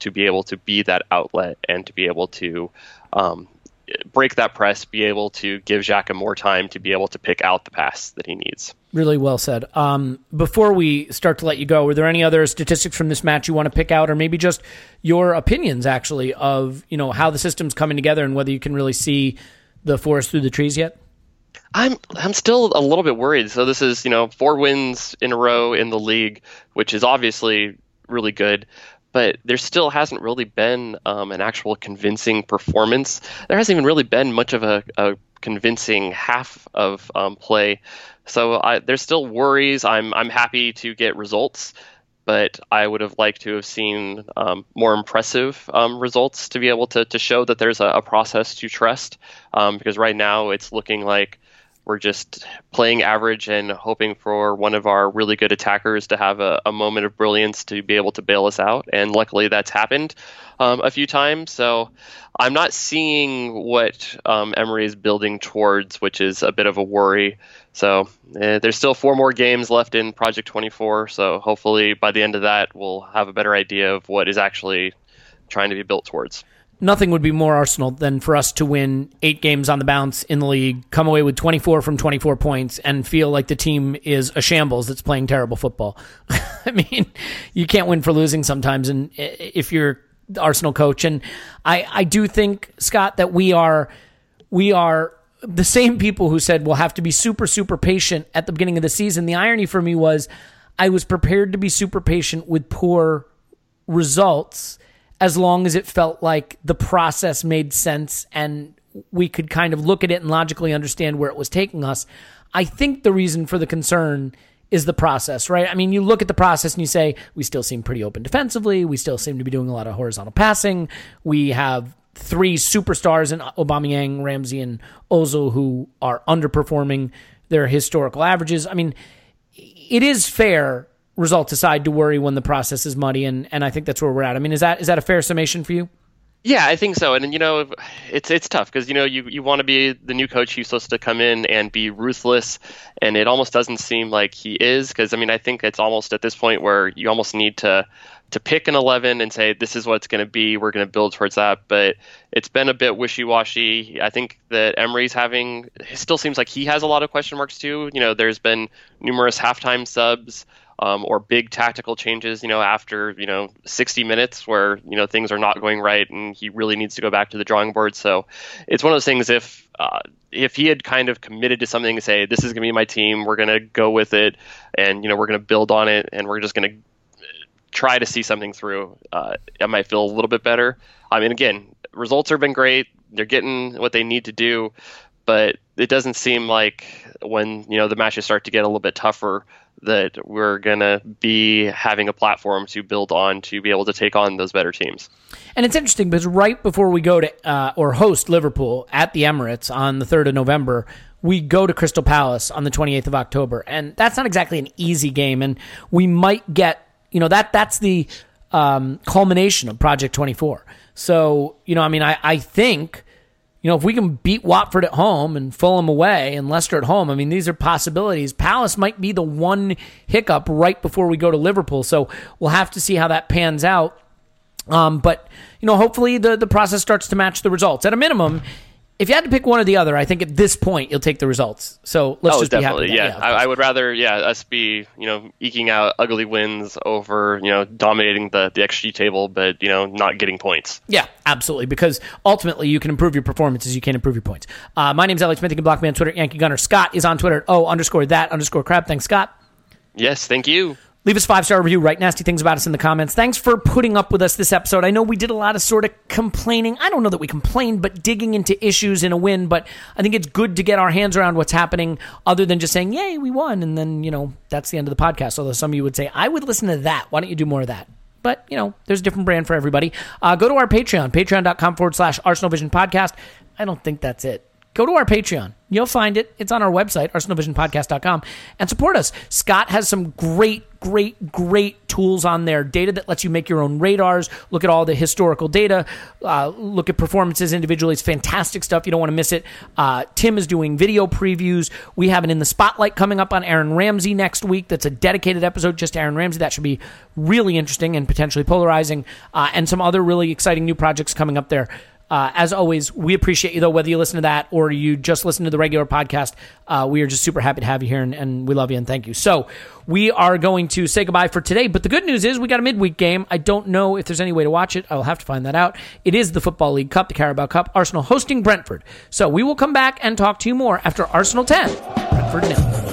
to be able to be that outlet and to be able to break that press, be able to give Xhaka more time to be able to pick out the pass that he needs. Really well said. Before we start to let you go, were there any other statistics from this match you want to pick out, or maybe just your opinions actually of, you know, how the system's coming together and whether you can really see the forest through the trees yet? I'm still a little bit worried. So this is, you know, 4 wins in a row in the league, which is obviously really good. But there still hasn't really been an actual convincing performance. There hasn't even really been much of a convincing half of play. So there's still worries. I'm happy to get results, but I would have liked to have seen more impressive results to be able to show that there's a process to trust. Because right now it's looking like we're just playing average and hoping for one of our really good attackers to have a moment of brilliance to be able to bail us out. And luckily that's happened a few times. So I'm not seeing what Emery is building towards, which is a bit of a worry. So there's still 4 more games left in Project 24. So hopefully by the end of that, we'll have a better idea of what is actually trying to be built towards. Nothing would be more Arsenal than for us to win 8 games on the bounce in the league, come away with 24 from 24 points, and feel like the team is a shambles that's playing terrible football. I mean, you can't win for losing sometimes, and if you're the Arsenal coach. And I do think, Scott, that we are the same people who said we'll have to be super, super patient at the beginning of the season. The irony for me was I was prepared to be super patient with poor results, as long as it felt like the process made sense and we could kind of look at it and logically understand where it was taking us. I think the reason for the concern is the process, right? I mean, you look at the process and you say, we still seem pretty open defensively. We still seem to be doing a lot of horizontal passing. We have 3 superstars in Aubameyang, Ramsey, and Ozil who are underperforming their historical averages. I mean, it is fair, results aside, to worry when the process is muddy, and I think that's where we're at. I mean, is that a fair summation for you? Yeah, I think so. And, you know, it's tough because, you know, you want to be the new coach who's supposed to come in and be ruthless, and it almost doesn't seem like he is because, I mean, I think it's almost at this point where you almost need to pick an 11 and say, this is what it's going to be. We're going to build towards that. But it's been a bit wishy-washy. I think that Emery's it still seems like he has a lot of question marks too. You know, there's been numerous halftime subs or big tactical changes, you know, after, you know, 60 minutes where, you know, things are not going right and he really needs to go back to the drawing board. So it's one of those things, if he had kind of committed to something and say, this is going to be my team, we're going to go with it and, you know, we're going to build on it and we're just going to try to see something through, I might feel a little bit better. I mean, again, results have been great. They're getting what they need to do, but it doesn't seem like when, you know, the matches start to get a little bit tougher, that we're going to be having a platform to build on to be able to take on those better teams. And it's interesting because right before we go to or host Liverpool at the Emirates on the 3rd of November, we go to Crystal Palace on the 28th of October. And that's not exactly an easy game. And we might get, you know, that's the culmination of Project 24. So, you know, I mean, I think, you know, if we can beat Watford at home and Fulham away and Leicester at home, I mean, these are possibilities. Palace might be the one hiccup right before we go to Liverpool, so we'll have to see how that pans out. But, you know, hopefully the process starts to match the results. At a minimum, if you had to pick one or the other, I think at this point you'll take the results. So let's just definitely be happy. Yeah. I would rather us be, you know, eking out ugly wins over, you know, dominating the XG table, but, you know, not getting points. Yeah. Absolutely, because ultimately you can improve your performances, you can't improve your points. My name's Alex Smith. You can block me on Twitter, Yankee Gunner. Scott is on Twitter at @o_that_crab. Thanks, Scott. Yes, thank you. Leave us a 5-star review. Write nasty things about us in the comments. Thanks for putting up with us this episode. I know we did a lot of sort of complaining. I don't know that we complained, but digging into issues in a win. But I think it's good to get our hands around what's happening other than just saying, yay, we won. And then, you know, that's the end of the podcast. Although some of you would say, I would listen to that. Why don't you do more of that? But, you know, there's a different brand for everybody. Go to our Patreon, patreon.com/ArsenalVision podcast. I don't think that's it. Go to our Patreon. You'll find it. It's on our website, arsenalvisionpodcast.com, and support us. Scott has some great tools on there, data that lets you make your own radars, look at all the historical data, look at performances individually. It's fantastic stuff. You don't want to miss it. Tim is doing video previews. We have an In the Spotlight coming up on Aaron Ramsey next week. That's a dedicated episode just to Aaron Ramsey. That should be really interesting and potentially polarizing, and some other really exciting new projects coming up there. As always, we appreciate you, though, whether you listen to that or you just listen to the regular podcast. We are just super happy to have you here, and we love you, and thank you. So we are going to say goodbye for today, but the good news is we got a midweek game. I don't know if there's any way to watch it. I'll have to find that out. It is the Football League Cup, the Carabao Cup, Arsenal hosting Brentford. So we will come back and talk to you more after Arsenal 10, Brentford nil.